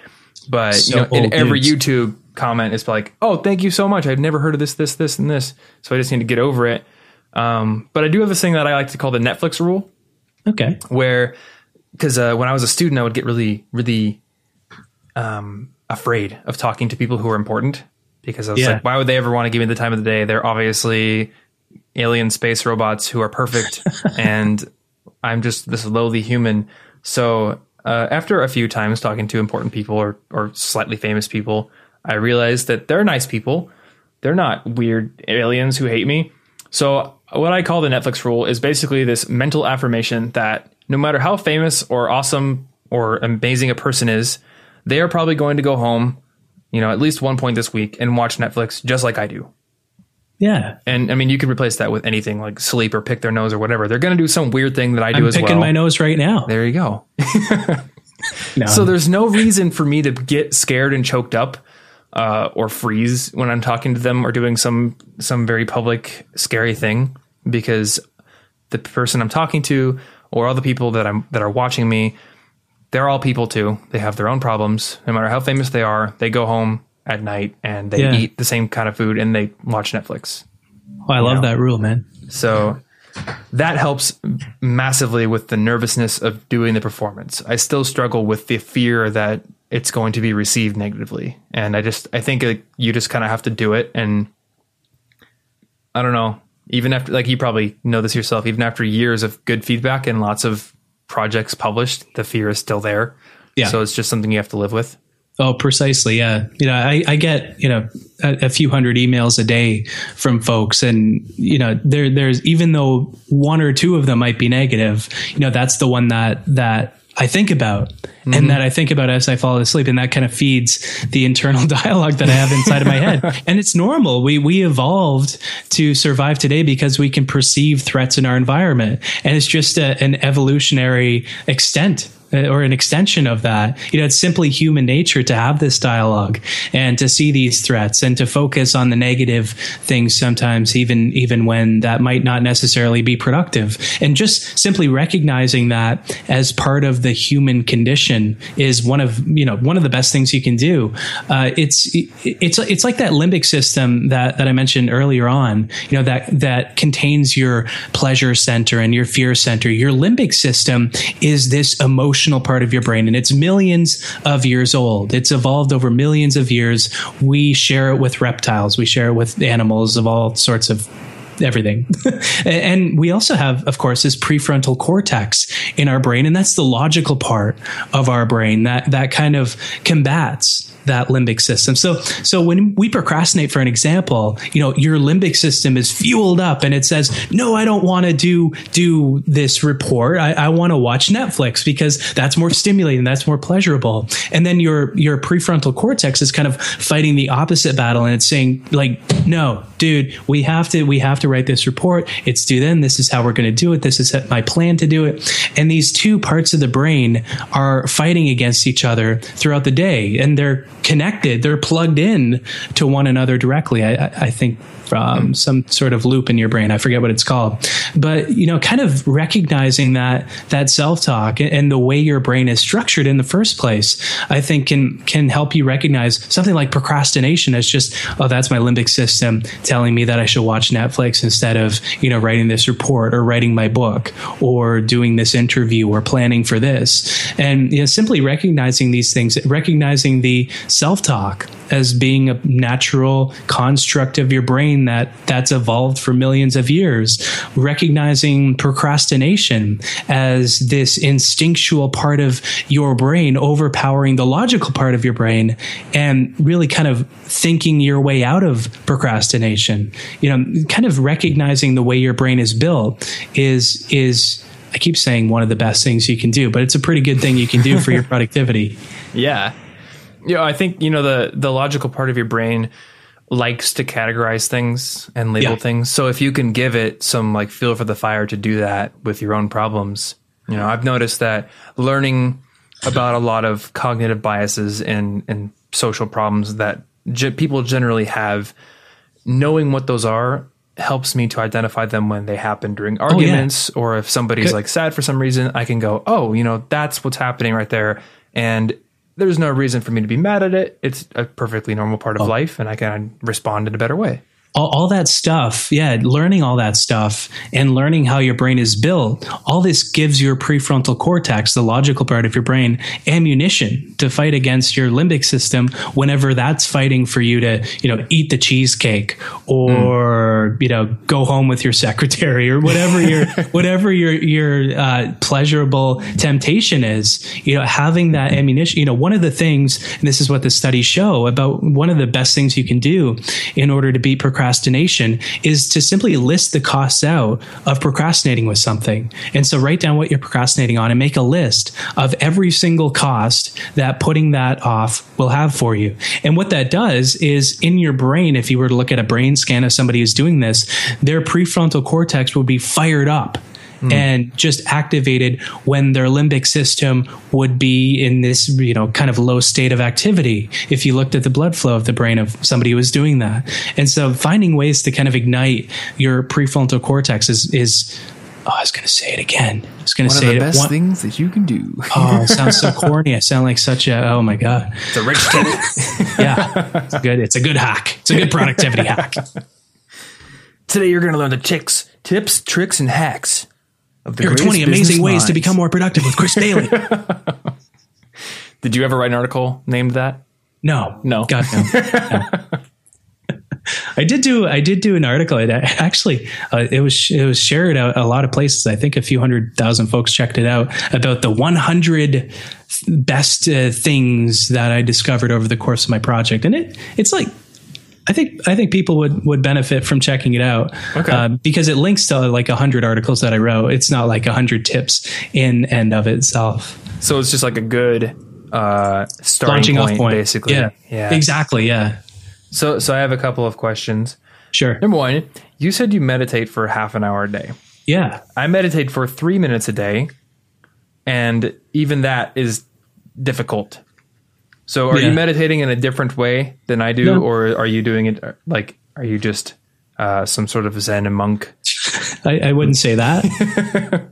But so you know, in every dudes. YouTube comment is like, oh, thank you so much. I've never heard of this, this, this, and this. So I just need to get over it. Um, but I do have this thing that I like to call the Netflix rule. Okay. Where, because uh, when I was a student, I would get really, really um, afraid of talking to people who are important, because I was yeah. like, why would they ever want to give me the time of the day? They're obviously alien space robots who are perfect, and I'm just this lowly human. So uh, after a few times talking to important people or, or slightly famous people, I realized that they're nice people. They're not weird aliens who hate me. So what I call the Netflix rule is basically this mental affirmation that no matter how famous or awesome or amazing a person is, they are probably going to go home, you know, at least one point this week and watch Netflix just like I do. Yeah. And I mean, you can replace that with anything like sleep or pick their nose or whatever. They're going to do some weird thing that I do I'm as well. I'm picking my nose right now. There you go. No. So there's no reason for me to get scared and choked up uh, or freeze when I'm talking to them or doing some some very public, scary thing, because the person I'm talking to or all the people that I'm that are watching me, they're all people too. They have their own problems. No matter how famous they are, they go home at night and they yeah. eat the same kind of food and they watch Netflix. Oh, I love know? that rule, man. So that helps massively with the nervousness of doing the performance. I still struggle with the fear that it's going to be received negatively. And I just, I think it, you just kind of have to do it. And I don't know, even after, like, you probably know this yourself, even after years of good feedback and lots of projects published, the fear is still there. Yeah. So it's just something you have to live with. Oh, precisely. Yeah. You know, I, I get, you know, a, a few hundred emails a day from folks, and, you know, there, there's, even though one or two of them might be negative, you know, that's the one that, that I think about mm-hmm. and that I think about as I fall asleep. And that kind of feeds the internal dialogue that I have inside of my head. And it's normal. We, we evolved to survive today because we can perceive threats in our environment. And it's just a, an evolutionary extent or an extension of that. You know, it's simply human nature to have this dialogue and to see these threats and to focus on the negative things sometimes, even, even when that might not necessarily be productive. And just simply recognizing that as part of the human condition is one of, you know, one of the best things you can do. Uh, it's, it's, it's like that limbic system that, that I mentioned earlier on, you know, that, that contains your pleasure center and your fear center. Your limbic system is this emotional part of your brain, and it's millions of years old. It's evolved over millions of years. We share it with reptiles. We share it with animals of all sorts of everything. And we also have, of course, this prefrontal cortex in our brain, and that's the logical part of our brain that that kind of combats that limbic system. So, so when we procrastinate, for an example, you know, your limbic system is fueled up and it says, no, I don't want to do, do this report. I, I want to watch Netflix because that's more stimulating. That's more pleasurable. And then your, your prefrontal cortex is kind of fighting the opposite battle. And it's saying like, no, dude, we have to, we have to write this report. It's due then. This is how we're going to do it. This is my plan to do it. And these two parts of the brain are fighting against each other throughout the day. And they're connected, they're plugged in to one another directly. I, I think from some sort of loop in your brain, I forget what it's called, but, you know, kind of recognizing that that self-talk and the way your brain is structured in the first place, I think can can help you recognize something like procrastination as just, oh, that's my limbic system telling me that I should watch Netflix instead of, you know, writing this report or writing my book or doing this interview or planning for this. And, you know, simply recognizing these things, recognizing the self-talk as being a natural construct of your brain that that's evolved for millions of years, recognizing procrastination as this instinctual part of your brain overpowering the logical part of your brain, and really kind of thinking your way out of procrastination. You know, kind of recognizing the way your brain is built is is I keep saying one of the best things you can do, but it's a pretty good thing you can do for your productivity. Yeah. Yeah, I think, you know, the, the logical part of your brain likes to categorize things and label yeah. things. So if you can give it some like feel for the fire to do that with your own problems, you know, I've noticed that learning about a lot of cognitive biases and, and social problems that ge- people generally have, knowing what those are helps me to identify them when they happen during arguments, oh, yeah. or if somebody's Good. like sad for some reason, I can go, oh, you know, that's what's happening right there. And there's no reason for me to be mad at it. It's a perfectly normal part of oh. life, and I can respond in a better way. all, all that stuff. Yeah. Learning all that stuff and learning how your brain is built. All this gives your prefrontal cortex, the logical part of your brain, ammunition to fight against your limbic system whenever that's fighting for you to, you know, eat the cheesecake or, mm. you know, go home with your secretary or whatever your, whatever your, your uh, pleasurable temptation is, you know, having that ammunition. You know, one of the things, and this is what the studies show about, one of the best things you can do in order to beat procrastination is to simply list the costs out of procrastinating with something. And so write down what you're procrastinating on and make a list of every single cost that putting that off will have for you. And what that does is, in your brain, if you were to look at a brain scan of somebody who's doing this, their prefrontal cortex would be fired up mm. and just activated when their limbic system would be in this, you know, kind of low state of activity, if you looked at the blood flow of the brain of somebody who was doing that. And so finding ways to kind of ignite your prefrontal cortex is, is oh, I was going to say it again. I was going to say the it. best one, things that you can do. Oh, it sounds so corny. I sound like such a, oh my God. It's a rich tip. Yeah. It's good. It's a good hack. It's a good productivity hack. Today, you're going to learn the tips, tips, tricks, and hacks of the twenty amazing ways minds. to become more productive with Chris Bailey. Did you ever write an article named that? No, no, God, no. no. I did do, I did do an article. It actually, uh, it was, it was shared out a lot of places. I think a few hundred thousand folks checked it out, about the one hundred best uh, things that I discovered over the course of my project. And it, it's like, I think I think people would, would benefit from checking it out, okay. uh, because it links to like a hundred articles that I wrote. It's not like a hundred tips in and of itself. So it's just like a good uh, starting Launching point, off point, basically. Yeah, yeah, exactly. Yeah. So so I have a couple of questions. Sure. Number one, you said you meditate for half an hour a day. Yeah, I meditate for three minutes a day, and even that is difficult. So are yeah. you meditating in a different way than I do? No. Or are you doing it like, are you just uh, some sort of Zen monk? I, I wouldn't say that.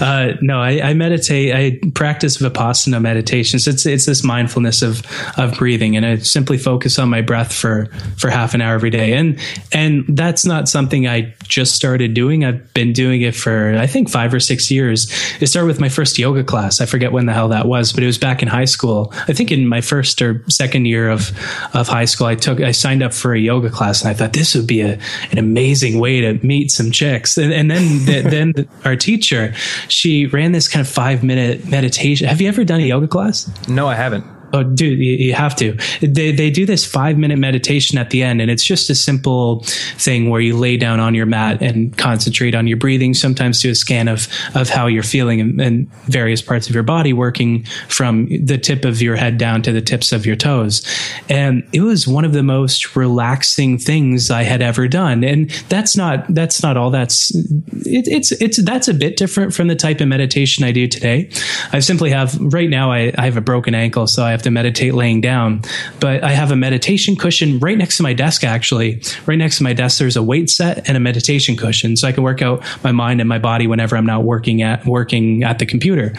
uh, no, I, I meditate. I practice Vipassana meditations. It's it's this mindfulness of of breathing. And I simply focus on my breath for, for half an hour every day. And, and that's not something I just started doing. I've been doing it for, I think, five or six years. It started with my first yoga class. I forget when the hell that was, but it was back in high school. I think in my first or second year of, of high school, I took, I signed up for a yoga class, and I thought this would be a, an amazing way to meet some chicks. And, and then, the, then the, our teacher, she ran this kind of five minute meditation. Have you ever done a yoga class? No, I haven't. Oh, dude, you, you have to. They they do this five minute meditation at the end, and it's just a simple thing where you lay down on your mat and concentrate on your breathing. Sometimes do a scan of of how you're feeling and, and various parts of your body, working from the tip of your head down to the tips of your toes. And it was one of the most relaxing things I had ever done. And that's not that's not all. That's it, it's it's that's a bit different from the type of meditation I do today. I simply have right now. I, I have a broken ankle, so I have to meditate laying down, but I have a meditation cushion right next to my desk. Actually, right next to my desk, there's a weight set and a meditation cushion, so I can work out my mind and my body whenever I'm not working at working at the computer.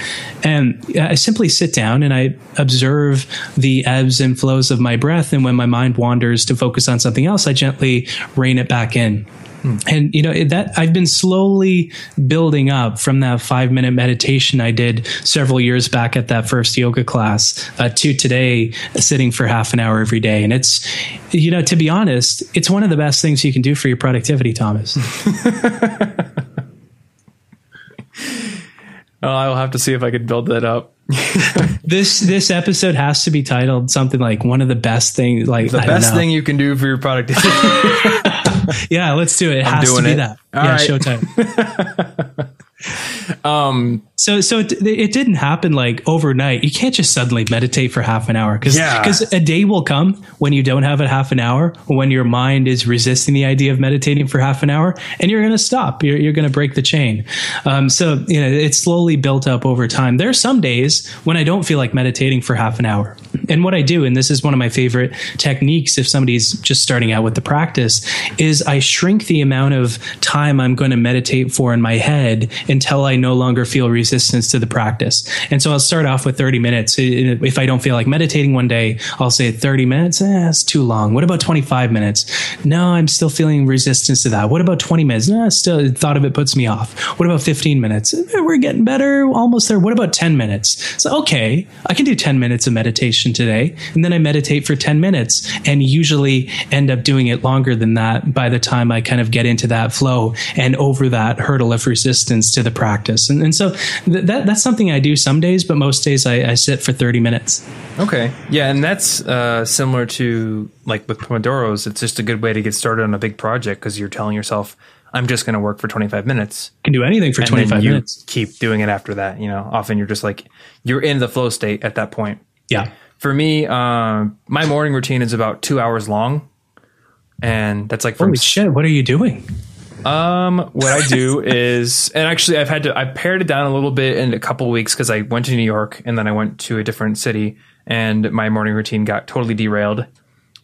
And I simply sit down and I observe the ebbs and flows of my breath. And when my mind wanders to focus on something else, I gently rein it back in. And, you know, that I've been slowly building up from that five minute meditation I did several years back at that first yoga class uh, to today, uh, sitting for half an hour every day. And it's, you know, to be honest, it's one of the best things you can do for your productivity, Thomas. Oh, I will have to see if I could build that up. This this episode has to be titled something like one of the best things, like the I best thing you can do for your productivity. Yeah, let's do it. It I'm has doing to be it. that. All yeah, right. Showtime. um, so so it, it didn't happen like overnight. You can't just suddenly meditate for half an hour, because yeah. because a day will come when you don't have a half an hour, when your mind is resisting the idea of meditating for half an hour, and you're going to stop. You're, you're going to break the chain. Um, so you know it's slowly built up over time. There are some days when I don't feel like meditating for half an hour. And what I do, and this is one of my favorite techniques if somebody's just starting out with the practice, is I shrink the amount of time I'm going to meditate for in my head until I no longer feel resistance to the practice. And so I'll start off with thirty minutes. If I don't feel like meditating one day, I'll say thirty minutes, eh, that's too long. What about twenty-five minutes? No, I'm still feeling resistance to that. What about twenty minutes? No, still thought of it puts me off. What about fifteen minutes? We're getting better, almost there. What about ten minutes? So, okay, I can do ten minutes of meditation today. And then I meditate for ten minutes and usually end up doing it longer than that by the time I kind of get into that flow and over that hurdle of resistance to the practice. And, and so th- that that's something I do some days, but most days I, I sit for thirty minutes. Okay. Yeah. And that's uh, similar to like with Pomodoros. It's just a good way to get started on a big project because you're telling yourself, I'm just going to work for twenty-five minutes. You can do anything for twenty-five minutes. Keep doing it after that. You know, often you're just like, you're in the flow state at that point. Yeah. For me, um, my morning routine is about two hours long. And that's like, from holy shit, what are you doing? Um, what I do is, and actually I've had to, I pared it down a little bit in a couple of weeks because I went to New York and then I went to a different city and my morning routine got totally derailed.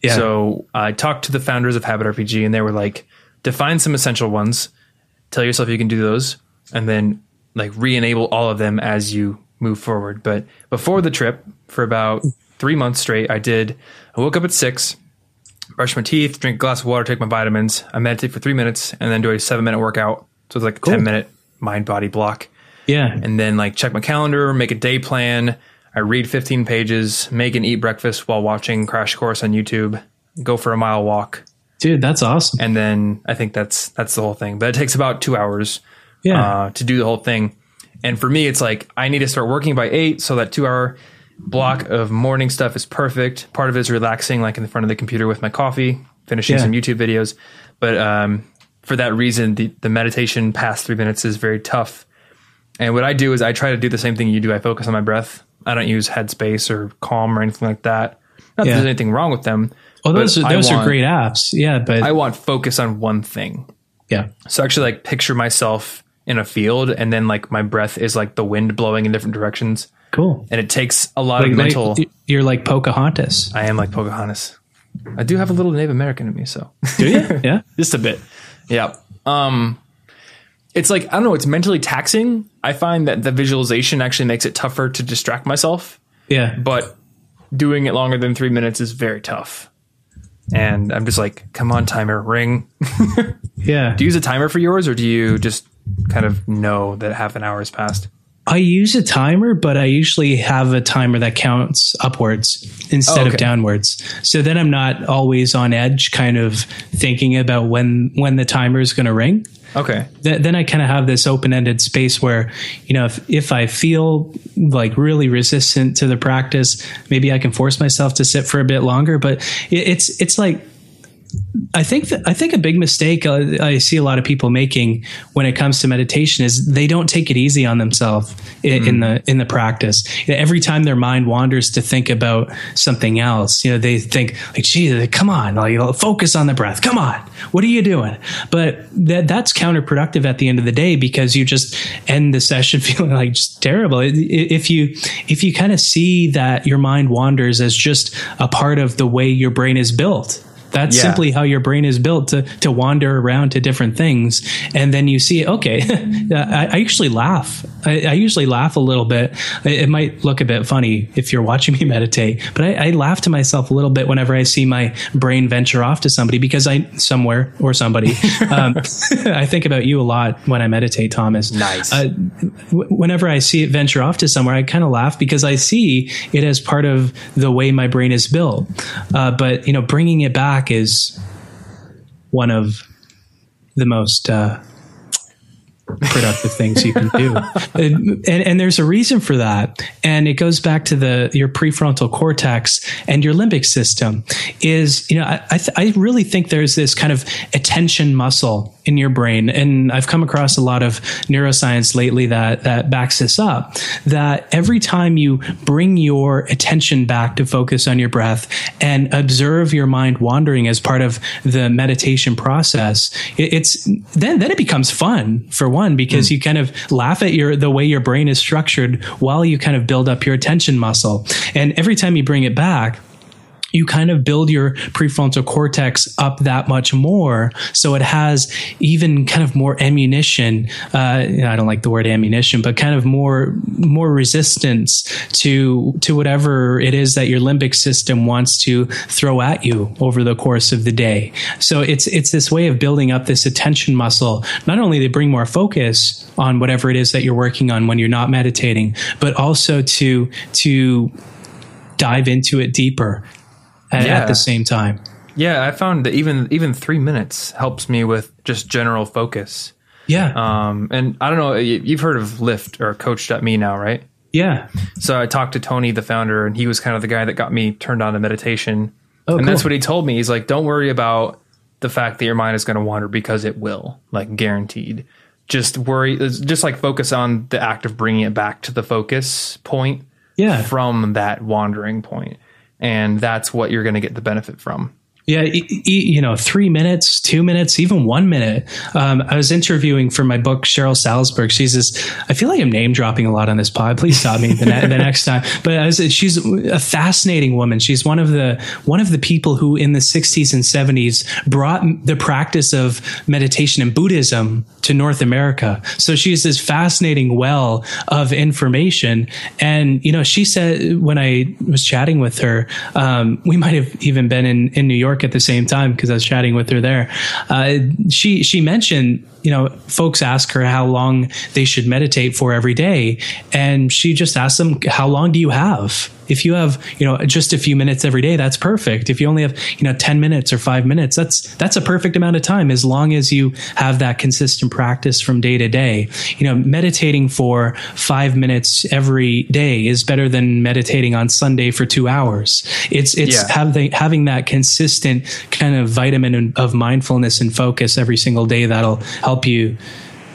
Yeah. So I talked to the founders of Habit R P G and they were like, define some essential ones, tell yourself you can do those, and then like re-enable all of them as you move forward. But before the trip, for about three months straight, I did, I woke up at six, brush my teeth, drink a glass of water, take my vitamins, I meditate for three minutes, and then do a seven minute workout. So it's like a cool. ten minute mind body block. Yeah. And then like check my calendar, make a day plan. I read fifteen pages, make and eat breakfast while watching Crash Course on YouTube, go for a mile walk. Dude, that's awesome. And then I think that's that's the whole thing. But it takes about two hours yeah. uh, to do the whole thing. And for me, it's like I need to start working by eight. So that two hour block of morning stuff is perfect. Part of it is relaxing, like in the front of the computer with my coffee, finishing yeah. some YouTube videos. But um, for that reason, the, the meditation past three minutes is very tough. And what I do is I try to do the same thing you do. I focus on my breath. I don't use Headspace or Calm or anything like that. Not yeah. that there's anything wrong with them. Oh, those are, those want, are great apps. Yeah, but I want focus on one thing. Yeah. So actually like picture myself in a field and then like my breath is like the wind blowing in different directions. Cool. And it takes a lot like, of mental. Like, you're like Pocahontas. I am like Pocahontas. I do have a little Native American in me. So do you? Yeah. Just a bit. Yeah. Um, it's like, I don't know. It's mentally taxing. I find that the visualization actually makes it tougher to distract myself. Yeah. But doing it longer than three minutes is very tough. And I'm just like, come on, timer, ring. Yeah. Do you use a timer for yours or do you just kind of know that half an hour has passed? I use a timer, but I usually have a timer that counts upwards instead oh, okay. of downwards. So then I'm not always on edge kind of thinking about when, when the timer is going to ring. Okay. Th- then I kind of have this open-ended space where, you know, if, if I feel like really resistant to the practice, maybe I can force myself to sit for a bit longer, but it, it's, it's like, I think that, I think a big mistake I, I see a lot of people making when it comes to meditation is they don't take it easy on themselves in, mm. in the in the practice. Every time their mind wanders to think about something else, you know, they think like, "Geez, come on, like, focus on the breath. Come on, what are you doing?" But that that's counterproductive at the end of the day because you just end the session feeling like just terrible. If you if you kind of see that your mind wanders as just a part of the way your brain is built. That's yeah. simply how your brain is built to, to wander around to different things. And then you see, okay, I, I usually laugh. I, I usually laugh a little bit. It might look a bit funny if you're watching me meditate, but I, I laugh to myself a little bit whenever I see my brain venture off to somebody because I, somewhere or somebody, um, I think about you a lot when I meditate, Thomas. Nice. Uh, w- whenever I see it venture off to somewhere, I kind of laugh because I see it as part of the way my brain is built. Uh, but, you know, bringing it back is one of the most uh, productive things you can do. And, and, and there's a reason for that. And it goes back to the your prefrontal cortex and your limbic system is, you know, I, I, th- I really think there's this kind of attention muscle in your brain. And I've come across a lot of neuroscience lately that, that backs this up, that every time you bring your attention back to focus on your breath and observe your mind wandering as part of the meditation process, it, it's then, then it becomes fun for one, because mm. you kind of laugh at your the way your brain is structured while you kind of build up your attention muscle. And every time you bring it back, you kind of build your prefrontal cortex up that much more. So it has even kind of more ammunition. Uh, you know, I don't like the word ammunition, but kind of more, more resistance to, to whatever it is that your limbic system wants to throw at you over the course of the day. So it's, it's this way of building up this attention muscle, not only to bring more focus on whatever it is that you're working on when you're not meditating, but also to, to dive into it deeper. Yeah. At the same time. Yeah, I found that even even three minutes helps me with just general focus. Yeah. Um, and I don't know, you've heard of Lyft or Coach dot me now, right? Yeah. So I talked to Tony, the founder, and he was kind of the guy that got me turned on to meditation. Oh, and cool. That's what he told me. He's like, don't worry about the fact that your mind is going to wander, because it will, like, guaranteed. Just worry, just like focus on the act of bringing it back to the focus point yeah. from that wandering point. And that's what you're going to get the benefit from. Yeah. E- e- you know, three minutes, two minutes, even one minute. Um, I was interviewing for my book, Cheryl Salzberg. She's this, I feel like I'm name dropping a lot on this pod. Please stop me the, ne- the next time. But I was, she's a fascinating woman. She's one of the, one of the people who in the sixties and seventies brought the practice of meditation and Buddhism to North America. So she's this fascinating well of information. And, you know, she said, when I was chatting with her, um, we might've even been in, in New York at the same time, because I was chatting with her there. Uh, she she mentioned, you know, folks ask her how long they should meditate for every day, and she just asked them, how long do you have? If you have, you know, just a few minutes every day, that's perfect. If you only have, you know, ten minutes or five minutes, that's that's a perfect amount of time, as long as you have that consistent practice from day to day. You know, meditating for five minutes every day is better than meditating on Sunday for two hours. It's it's yeah. having having that consistent kind of vitamin of mindfulness and focus every single day that'll help you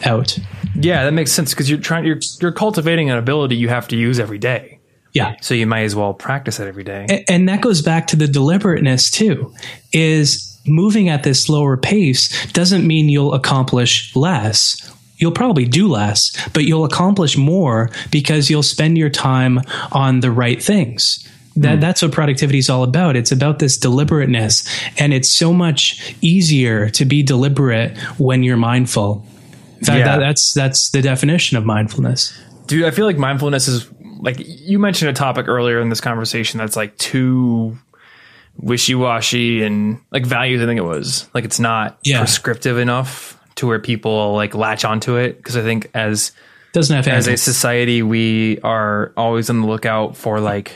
out. Yeah, that makes sense, because you're trying you're you're cultivating an ability you have to use every day. Yeah. So you might as well practice it every day. And, and that goes back to the deliberateness too, is moving at this slower pace doesn't mean you'll accomplish less. You'll probably do less, but you'll accomplish more because you'll spend your time on the right things. That, that's what productivity is all about. It's about this deliberateness. And it's so much easier to be deliberate when you're mindful. In fact, yeah. that, that's, that's the definition of mindfulness. Dude, I feel like mindfulness is... Like you mentioned a topic earlier in this conversation that's like too wishy-washy, and like values, I think it was, like it's not yeah. prescriptive enough to where people like latch onto it, because I think as doesn't have as a society we are always on the lookout for like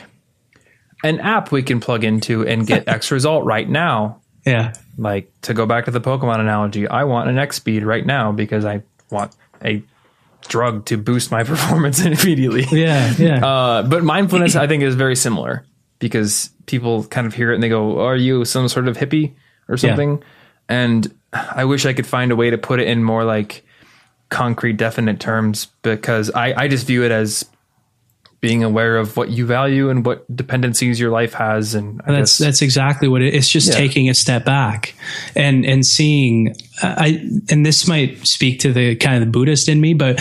an app we can plug into and get X result right now. Yeah, like to go back to the Pokemon analogy, I want an X speed right now because I want a drug to boost my performance immediately. Yeah, yeah. Uh, but mindfulness, I think, is very similar, because people kind of hear it and they go, "Are you some sort of hippie or something?" Yeah. And I wish I could find a way to put it in more like concrete, definite terms, because I, I just view it as being aware of what you value and what dependencies your life has. And I that's, guess, that's exactly what it is. It's just yeah. taking a step back and, and seeing, I, and this might speak to the kind of the Buddhist in me, but,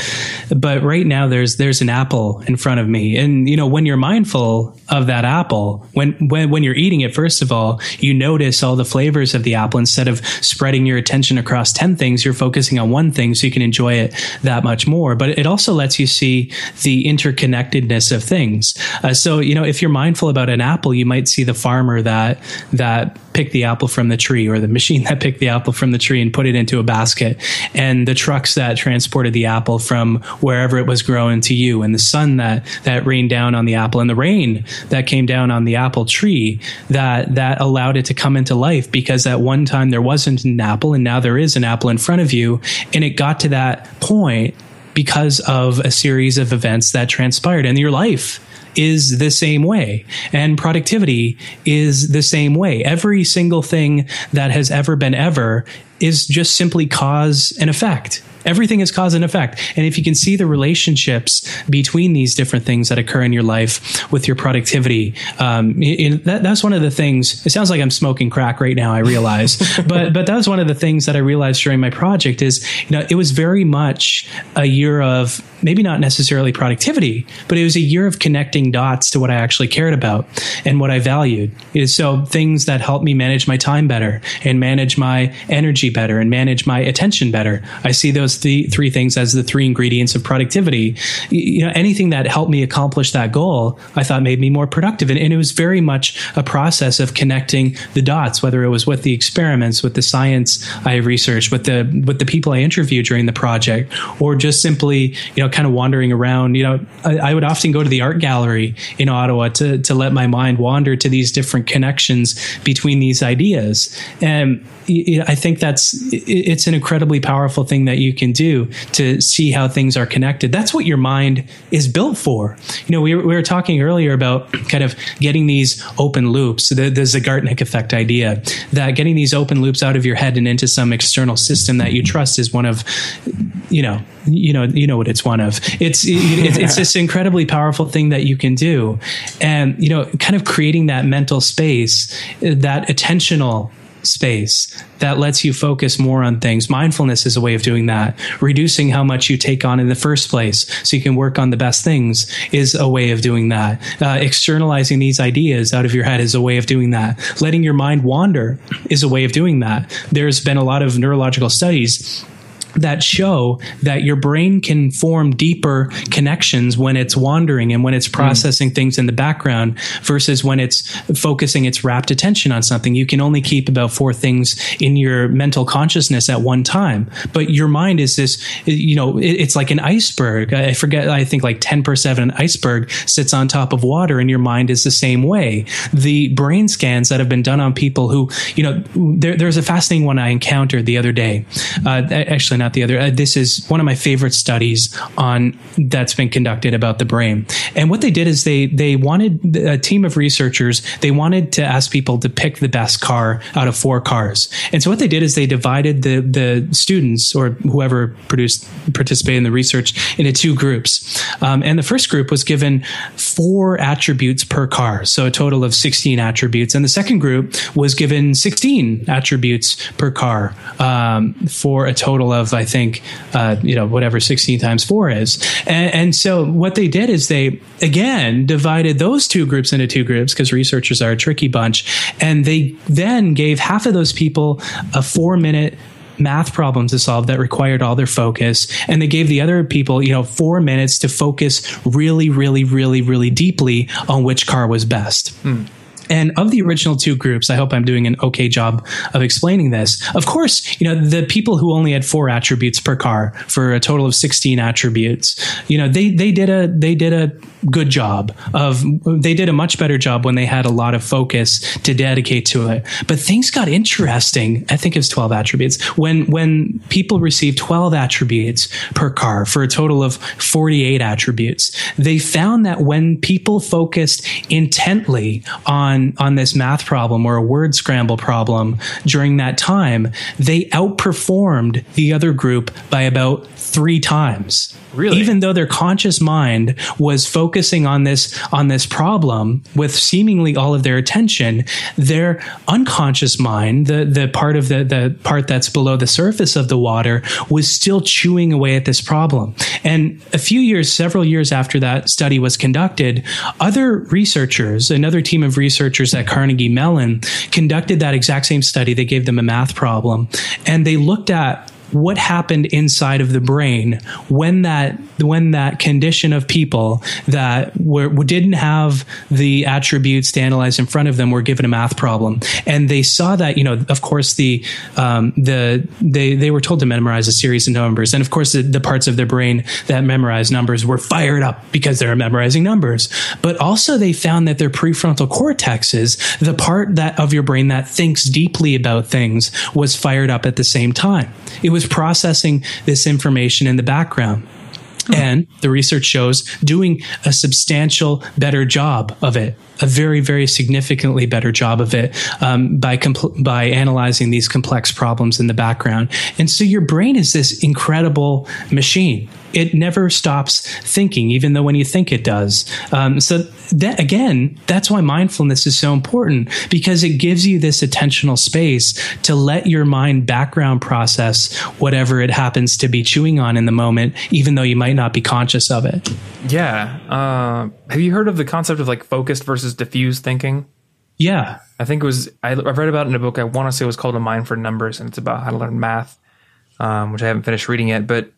but right now there's, there's an apple in front of me. And, you know, when you're mindful of that apple, when, when, when you're eating it, first of all, you notice all the flavors of the apple, instead of spreading your attention across ten things, you're focusing on one thing, so you can enjoy it that much more. But it also lets you see the interconnectedness of things. Uh, so, you know, if you're mindful about an apple, you might see the farmer that that picked the apple from the tree, or the machine that picked the apple from the tree and put it into a basket, and the trucks that transported the apple from wherever it was grown to you, and the sun that that rained down on the apple, and the rain that came down on the apple tree that that allowed it to come into life, because at one time there wasn't an apple and now there is an apple in front of you, and it got to that point because of a series of events that transpired. And your life is the same way. And productivity is the same way. Every single thing that has ever been ever is just simply cause and effect. Everything is cause and effect. And if you can see the relationships between these different things that occur in your life with your productivity, um, in, that, that's one of the things. It sounds like I'm smoking crack right now, I realize, but, but that was one of the things that I realized during my project is, you know, it was very much a year of maybe not necessarily productivity, but it was a year of connecting dots to what I actually cared about and what I valued. So things that help me manage my time better and manage my energy better and manage my attention better. I see those th- three things as the three ingredients of productivity. You know, anything that helped me accomplish that goal, I thought made me more productive. And, and it was very much a process of connecting the dots, whether it was with the experiments, with the science I researched, with the, with the people I interviewed during the project, or just simply, you know, kind of wandering around. You know, I, I would often go to the art gallery in Ottawa to, to let my mind wander to these different connections between these ideas. And I think that's, it's an incredibly powerful thing that you can do to see how things are connected. That's what your mind is built for. You know, we were, we were talking earlier about kind of getting these open loops, the, the Zeigarnik effect idea, that getting these open loops out of your head and into some external system that you trust is one of, you know, you know, you know what it's one of. It's, it's, it's this incredibly powerful thing that you can do. And, you know, kind of creating that mental space, that attentional space that lets you focus more on things. Mindfulness is a way of doing that. Reducing how much you take on in the first place so you can work on the best things is a way of doing that. Uh, externalizing these ideas out of your head is a way of doing that. Letting your mind wander is a way of doing that. There's been a lot of neurological studies that show that your brain can form deeper connections when it's wandering and when it's processing mm. things in the background versus when it's focusing its rapt attention on something. You can only keep about four things in your mental consciousness at one time, but your mind is this, you know, it's like an iceberg. I forget, I think like ten percent of an iceberg sits on top of water, and your mind is the same way. The brain scans that have been done on people who, you know, there, there's a fascinating one I encountered the other day. Uh, actually, not the other. Uh, this is one of my favorite studies on that's been conducted about the brain. And what they did is they they wanted a team of researchers. They wanted to ask people to pick the best car out of four cars. And so what they did is they divided the the students or whoever produced participated in the research into two groups. Um, and the first group was given four attributes per car, so a total of sixteen attributes. And the second group was given sixteen attributes per car, um, for a total of, I think, uh, you know, whatever sixteen times four is. And, and so what they did is they, again, divided those two groups into two groups because researchers are a tricky bunch. And they then gave half of those people a four minute math problem to solve that required all their focus. And they gave the other people, you know, four minutes to focus really, really, really, really deeply on which car was best. Mm. And of the original two groups, I hope I'm doing an okay job of explaining this. Of course, you know, the people who only had four attributes per car for a total of sixteen attributes, you know, they, they did a, they did a good job of, they did a much better job when they had a lot of focus to dedicate to it. But things got interesting. I think it was twelve attributes. When, when people received twelve attributes per car for a total of forty-eight attributes, they found that when people focused intently on On, on this math problem or a word scramble problem during that time, they outperformed the other group by about three times. Really? Even though their conscious mind was focusing on this on this problem with seemingly all of their attention, their unconscious mind, the the part of the the part that's below the surface of the water, was still chewing away at this problem. And a few years, several years after that study was conducted, other researchers, another team of researchers at Carnegie Mellon, conducted that exact same study. They gave them a math problem, and they looked at what happened inside of the brain when that when that condition of people that were didn't have the attributes to analyze in front of them were given a math problem. And they saw that, you know, of course the um, the they they were told to memorize a series of numbers, and of course the, the parts of their brain that memorize numbers were fired up because they were memorizing numbers. But also they found that their prefrontal cortexes, the part that of your brain that thinks deeply about things, was fired up at the same time. It was processing this information in the background. Hmm. And the research shows doing a substantial better job of it. a very, very significantly better job of it um, by compl- by analyzing these complex problems in the background. And so your brain is this incredible machine. It never stops thinking, even though when you think it does. Um, so that, again, that's why mindfulness is so important, because it gives you this attentional space to let your mind background process whatever it happens to be chewing on in the moment, even though you might not be conscious of it. Yeah. Uh, have you heard of the concept of like focused versus diffused thinking? Yeah. I think it was, I, I've read about it in a book. I want to say it was called A Mind for Numbers, and it's about how to learn math, um, which I haven't finished reading yet, but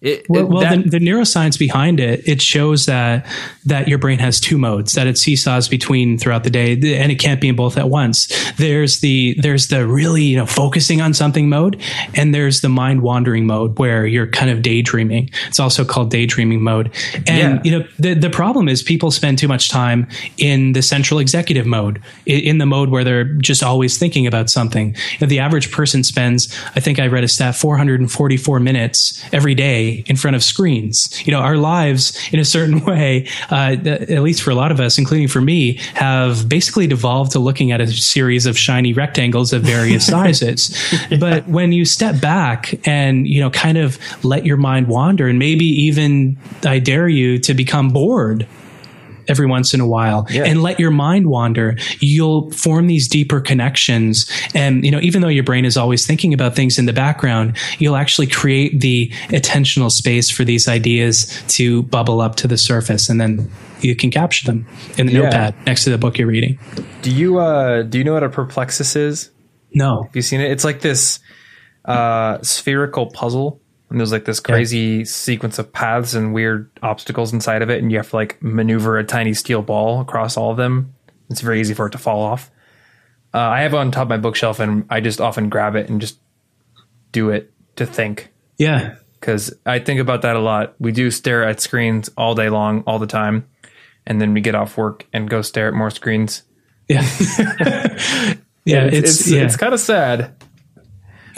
It, it, well, well that, the, the neuroscience behind it, it shows that that your brain has two modes, that it seesaws between throughout the day, and it can't be in both at once. There's the there's the really, you know, focusing on something mode, and there's the mind wandering mode where you're kind of daydreaming. It's also called daydreaming mode. And yeah. you know, the the problem is people spend too much time in the central executive mode, in the mode where they're just always thinking about something. You know, the average person spends, I think I read a stat, four hundred forty-four minutes every day in front of screens. You know, our lives in a certain way, uh, th- at least for a lot of us, including for me, have basically devolved to looking at a series of shiny rectangles of various sizes. Yeah. But when you step back and, you know, kind of let your mind wander, and maybe even I dare you to become bored every once in a while, yeah. and let your mind wander, you'll form these deeper connections. And, you know, even though your brain is always thinking about things in the background, you'll actually create the attentional space for these ideas to bubble up to the surface, and then you can capture them in the yeah. notepad next to the book you're reading. Do you, uh, do you know what a perplexus is? No. Have you seen it? It's like this, uh, spherical puzzle. And there's like this crazy yeah. sequence of paths and weird obstacles inside of it. And you have to like maneuver a tiny steel ball across all of them. It's very easy for it to fall off. Uh, I have it on top of my bookshelf, and I just often grab it and just do it to think. Yeah. Because I think about that a lot. We do stare at screens all day long, all the time. And then we get off work and go stare at more screens. Yeah. yeah. It's, it's, it's, yeah. it's kind of sad.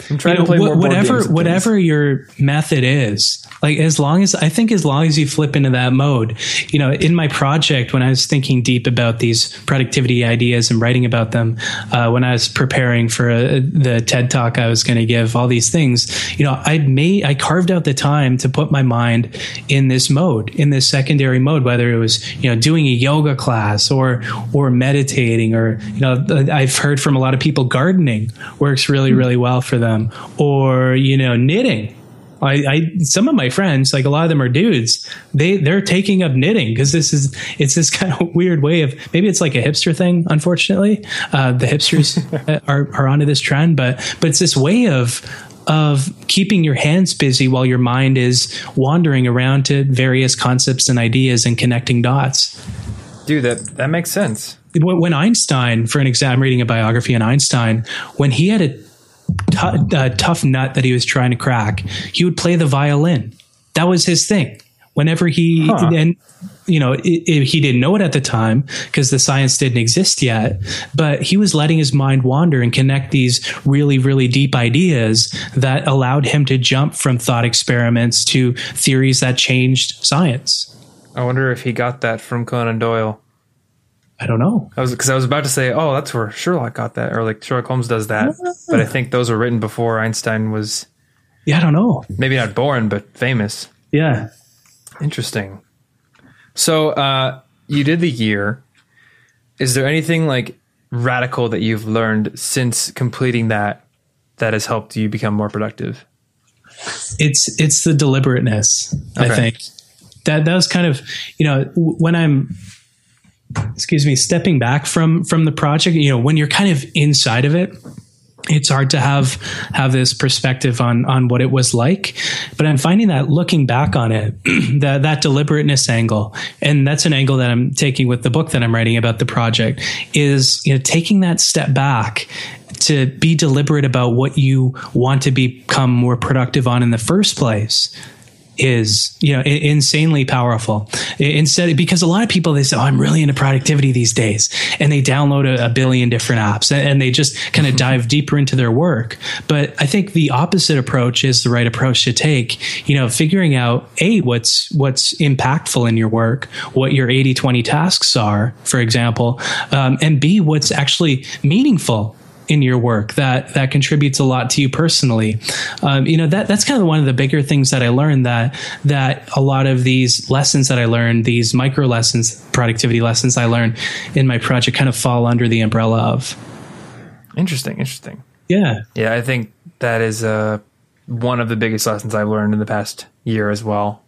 I'm trying you know, to play wh- more whatever whatever things. Your method is, like, as long as I think as long as you flip into that mode, you know, in my project, when I was thinking deep about these productivity ideas and writing about them, uh, when I was preparing for a, the TED talk I was going to give, all these things, you know, I made I carved out the time to put my mind in this mode, in this secondary mode, whether it was, you know, doing a yoga class or or meditating, or, you know, I've heard from a lot of people gardening works really, really well for them. Them, or, you know, knitting. I, I some of my friends, like a lot of them are dudes, they they're taking up knitting because this is it's this kind of weird way of, maybe it's like a hipster thing, unfortunately. Uh the hipsters are, are onto this trend, but but it's this way of of keeping your hands busy while your mind is wandering around to various concepts and ideas and connecting dots. Dude, that that makes sense. When Einstein, for an example, I'm reading a biography on Einstein, when he had a T- uh, tough nut that he was trying to crack, he would play the violin. That was his thing. Whenever he, huh. and you know, it, it, he didn't know it at the time because the science didn't exist yet, but he was letting his mind wander and connect these really, really deep ideas that allowed him to jump from thought experiments to theories that changed science. I wonder if he got that from Conan Doyle. I don't know. I was, because I was about to say, oh, that's where Sherlock got that, or like Sherlock Holmes does that. Yeah. But I think those were written before Einstein was. Yeah, I don't know. Maybe not born, but famous. Yeah. Interesting. So uh, you did the year. Is there anything like radical that you've learned since completing that that has helped you become more productive? It's it's the deliberateness. Okay. I think that that was kind of, you know, when I'm. Excuse me, stepping back from, from the project, you know, when you're kind of inside of it, it's hard to have, have this perspective on, on what it was like, but I'm finding that looking back on it, that, that deliberateness angle, and that's an angle that I'm taking with the book that I'm writing about the project, is, you know, taking that step back to be deliberate about what you want to become more productive on in the first place. is, you know, insanely powerful. Instead, because a lot of people, they say, oh, I'm really into productivity these days, and they download a, a billion different apps and they just kind of dive deeper into their work. But I think the opposite approach is the right approach to take, you know, figuring out a what's, what's impactful in your work, what your eighty twenty tasks are, for example, um, and B, what's actually meaningful in your work that that contributes a lot to you personally. Um, you know, that that's kind of one of the bigger things that I learned, that that a lot of these lessons that I learned, these micro lessons, productivity lessons I learned in my project, kind of fall under the umbrella of. Interesting. Interesting. Yeah. Yeah. I think that is uh, one of the biggest lessons I've learned in the past year as well,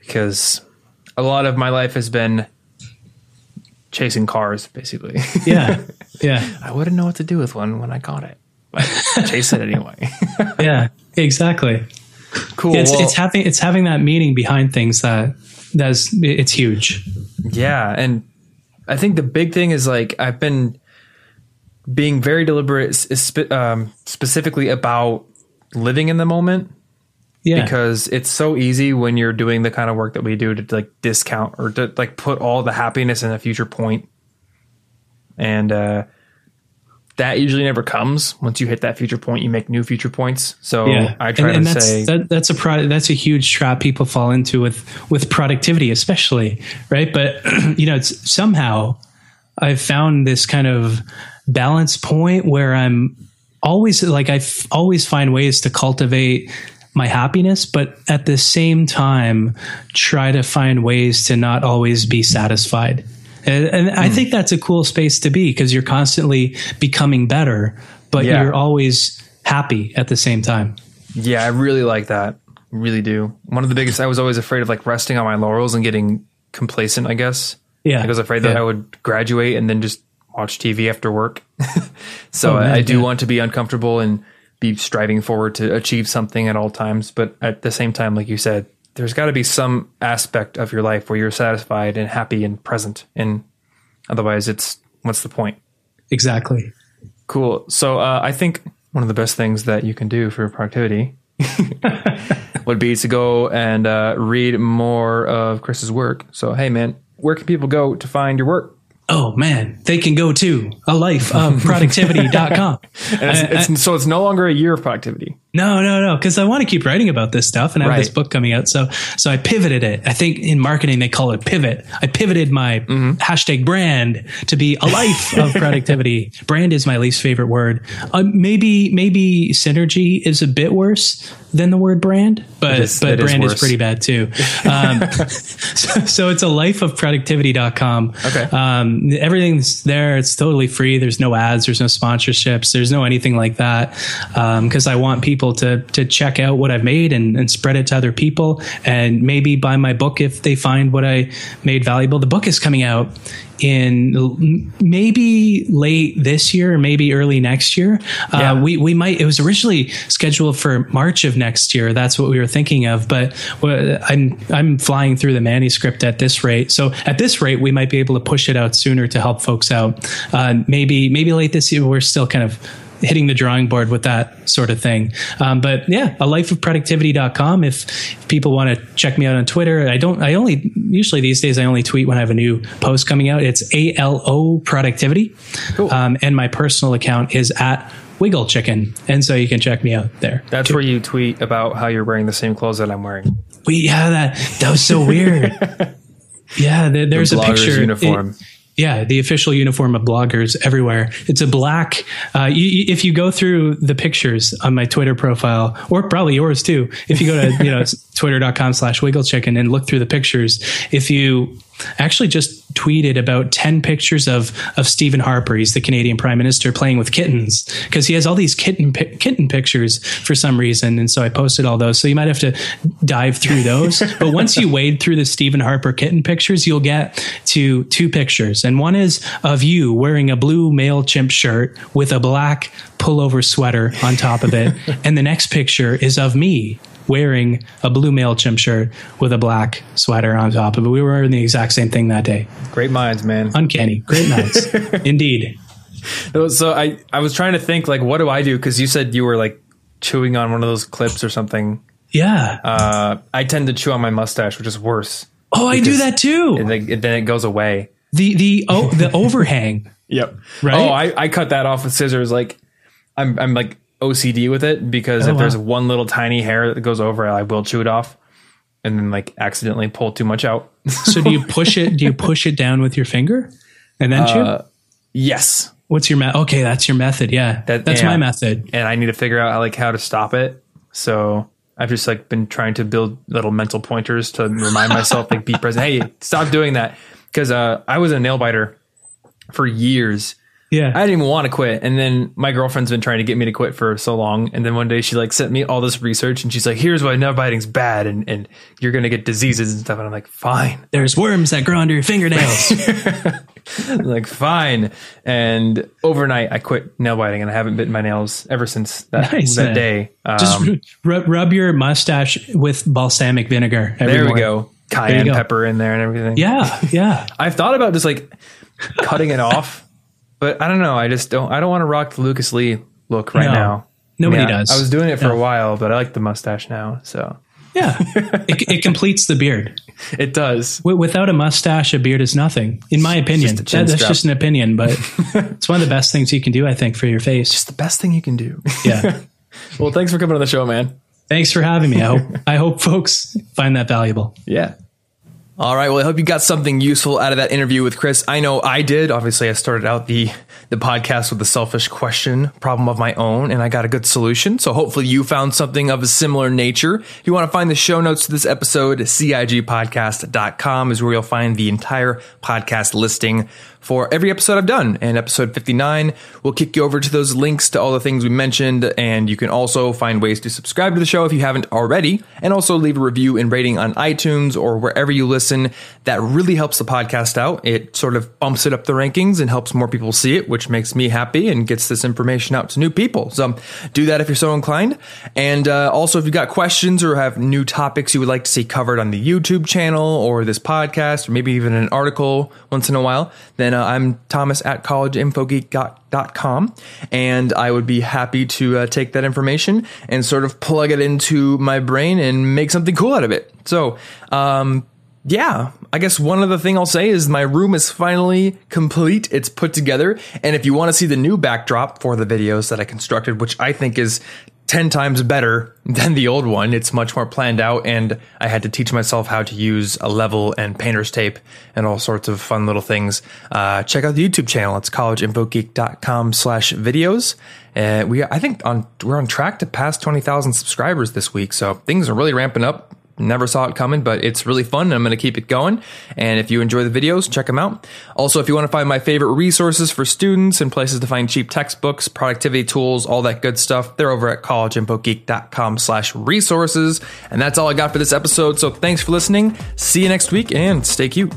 because a lot of my life has been chasing cars, basically. Yeah. Yeah. I wouldn't know what to do with one when I got it, but chase it anyway. Yeah, exactly. Cool. It's, well, it's having, it's having that meaning behind things that that's, it's huge. Yeah. And I think the big thing is, like, I've been being very deliberate spe- um, specifically about living in the moment. Yeah. Because it's so easy when you're doing the kind of work that we do to, like, discount or to, like, put all the happiness in a future point. And uh, that usually never comes. Once you hit that future point, you make new future points. So yeah. I try and, and to that's, say that, that's a pro- that's a huge trap people fall into with with productivity, especially. Right. But, you know, it's somehow I've found this kind of balance point where I'm always like I f- always find ways to cultivate my happiness, but at the same time, try to find ways to not always be satisfied. And, and mm. I think that's a cool space to be, because you're constantly becoming better, but yeah. you're always happy at the same time. Yeah, I really like that. Really do. One of the biggest, I was always afraid of, like, resting on my laurels and getting complacent, I guess. Yeah. Like, I was afraid that yeah. I would graduate and then just watch T V after work. So oh, man, I, I do yeah. want to be uncomfortable and be striving forward to achieve something at all times. But at the same time, like you said, there's got to be some aspect of your life where you're satisfied and happy and present. And otherwise, it's what's the point? Exactly. Cool. So uh, I think one of the best things that you can do for productivity would be to go and uh, read more of Chris's work. So, hey, man, where can people go to find your work? Oh, man, they can go to a life of productivity dot com. it's, it's, so it's no longer a year of productivity. No, no, no. Because I want to keep writing about this stuff, and I have right. this book coming out. So so I pivoted it. I think in marketing, they call it pivot. I pivoted my mm-hmm. hashtag brand to be a life of productivity. Brand is my least favorite word. Uh, maybe maybe synergy is a bit worse than the word brand, but, is, but brand is, is pretty bad too. Um, so, so it's a life of productivity dot com. Okay. Um, everything's there. It's totally free. There's no ads. There's no sponsorships. There's no anything like that. Um, cause I want people to to check out what I've made and, and spread it to other people, and maybe buy my book if they find what I made valuable. The book is coming out in maybe late this year, maybe early next year. Yeah. Uh, we, we might, it was originally scheduled for March of next year. That's what we were thinking of, but I'm, I'm flying through the manuscript at this rate. So at this rate, we might be able to push it out sooner to help folks out. Uh, maybe, maybe late this year. We're still kind of hitting the drawing board with that sort of thing. Um, but yeah, a life of productivity dot com. If, if people want to check me out on Twitter, I don't, I only, usually these days I only tweet when I have a new post coming out. It's A L O Productivity. Cool. Um, and my personal account is at Wiggle Chicken. And so you can check me out there. That's too. Where you tweet about how you're wearing the same clothes that I'm wearing. We, yeah, that, that was so weird. yeah. There, there's the a picture. Uniform. It, Yeah, the official uniform of bloggers everywhere. It's a black. Uh, you, if you go through the pictures on my Twitter profile, or probably yours too, if you go to you know twitter dot com slash wiggle chicken and look through the pictures, if you actually just tweeted about ten pictures of of Stephen Harper, he's the Canadian Prime Minister, playing with kittens, because he has all these kitten pi- kitten pictures for some reason, and so I posted all those. So you might have to dive through those. But once you wade through the Stephen Harper kitten pictures, you'll get to two pictures, and one is of you wearing a blue MailChimp shirt with a black pullover sweater on top of it, and the next picture is of me wearing a blue MailChimp shirt with a black sweater on top of it. We were wearing the exact same thing that day. Great minds, man. Uncanny. Great minds. Indeed. So I, I was trying to think, like, what do I do? Because you said you were, like, chewing on one of those clips or something. Yeah. Uh, I tend to chew on my mustache, which is worse. Oh, I do that too. And then, then it goes away. The the oh, the overhang. Yep. Right. Oh, I, I cut that off with scissors. Like I'm I'm like O C D with it, because oh, if wow. there's one little tiny hair that goes over, I will chew it off, and then like accidentally pull too much out. So do you push it? Do you push it down with your finger and then uh, chew? Yes. What's your method? Okay, that's your method. Yeah, that, that's yeah. my method. And I need to figure out like how to stop it. So I've just like been trying to build little mental pointers to remind myself, like, be present. Hey, stop doing that. Because uh, I was a nail biter for years. Yeah, I didn't even want to quit. And then my girlfriend's been trying to get me to quit for so long. And then one day she like sent me all this research, and she's like, here's why nail biting's bad. And, and you're going to get diseases and stuff. And I'm like, fine. There's worms that grow under your fingernails. Like, fine. And overnight I quit nail biting, and I haven't bitten my nails ever since that, nice, that day. Um, Just r- rub your mustache with balsamic vinegar. Every there we morning. Go. Cayenne pepper in there and everything. Yeah, yeah. I've thought about just like cutting it off, but I don't know. I just don't. I don't want to rock the Lucas Lee look right no, now. Nobody I mean, does. I, I was doing it for no. a while, but I like the mustache now. So yeah, it, it completes the beard. It does. W- without a mustache, a beard is nothing, in my opinion. Just that, that's just an opinion, but it's one of the best things you can do, I think, for your face. Just the best thing you can do. Yeah. Well, thanks for coming on the show, man. Thanks for having me. I hope, I hope folks find that valuable. Yeah. All right. Well, I hope you got something useful out of that interview with Chris. I know I did. Obviously, I started out the, the podcast with a selfish question, problem of my own, and I got a good solution. So hopefully you found something of a similar nature. If you want to find the show notes to this episode, C I G podcast dot com is where you'll find the entire podcast listing for every episode I've done. And episode fifty-nine will kick you over to those links to all the things we mentioned. And you can also find ways to subscribe to the show if you haven't already. And also leave a review and rating on iTunes or wherever you listen. That really helps the podcast out. It sort of bumps it up the rankings and helps more people see it, which makes me happy and gets this information out to new people. So do that if you're so inclined. And uh, also, if you've got questions or have new topics you would like to see covered on the YouTube channel or this podcast, or maybe even an article once in a while, then Uh, I'm Thomas at college info geek dot com, and I would be happy to uh, take that information and sort of plug it into my brain and make something cool out of it. So, um, yeah, I guess one other thing I'll say is my room is finally complete. It's put together. And if you want to see the new backdrop for the videos that I constructed, which I think is ten times better than the old one. It's much more planned out, and I had to teach myself how to use a level and painter's tape and all sorts of fun little things. Uh, check out the YouTube channel. It's college info geek dot com slash videos. Uh, we, I think on, we're on track to pass twenty thousand subscribers this week. So things are really ramping up. Never saw it coming, but it's really fun. And I'm going to keep it going. And if you enjoy the videos, check them out. Also, if you want to find my favorite resources for students and places to find cheap textbooks, productivity tools, all that good stuff, they're over at college info geek dot com slash resources. And that's all I got for this episode. So thanks for listening. See you next week, and stay cute.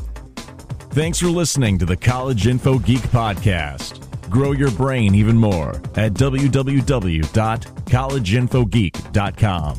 Thanks for listening to the College Info Geek Podcast. Grow your brain even more at w w w dot college info geek dot com.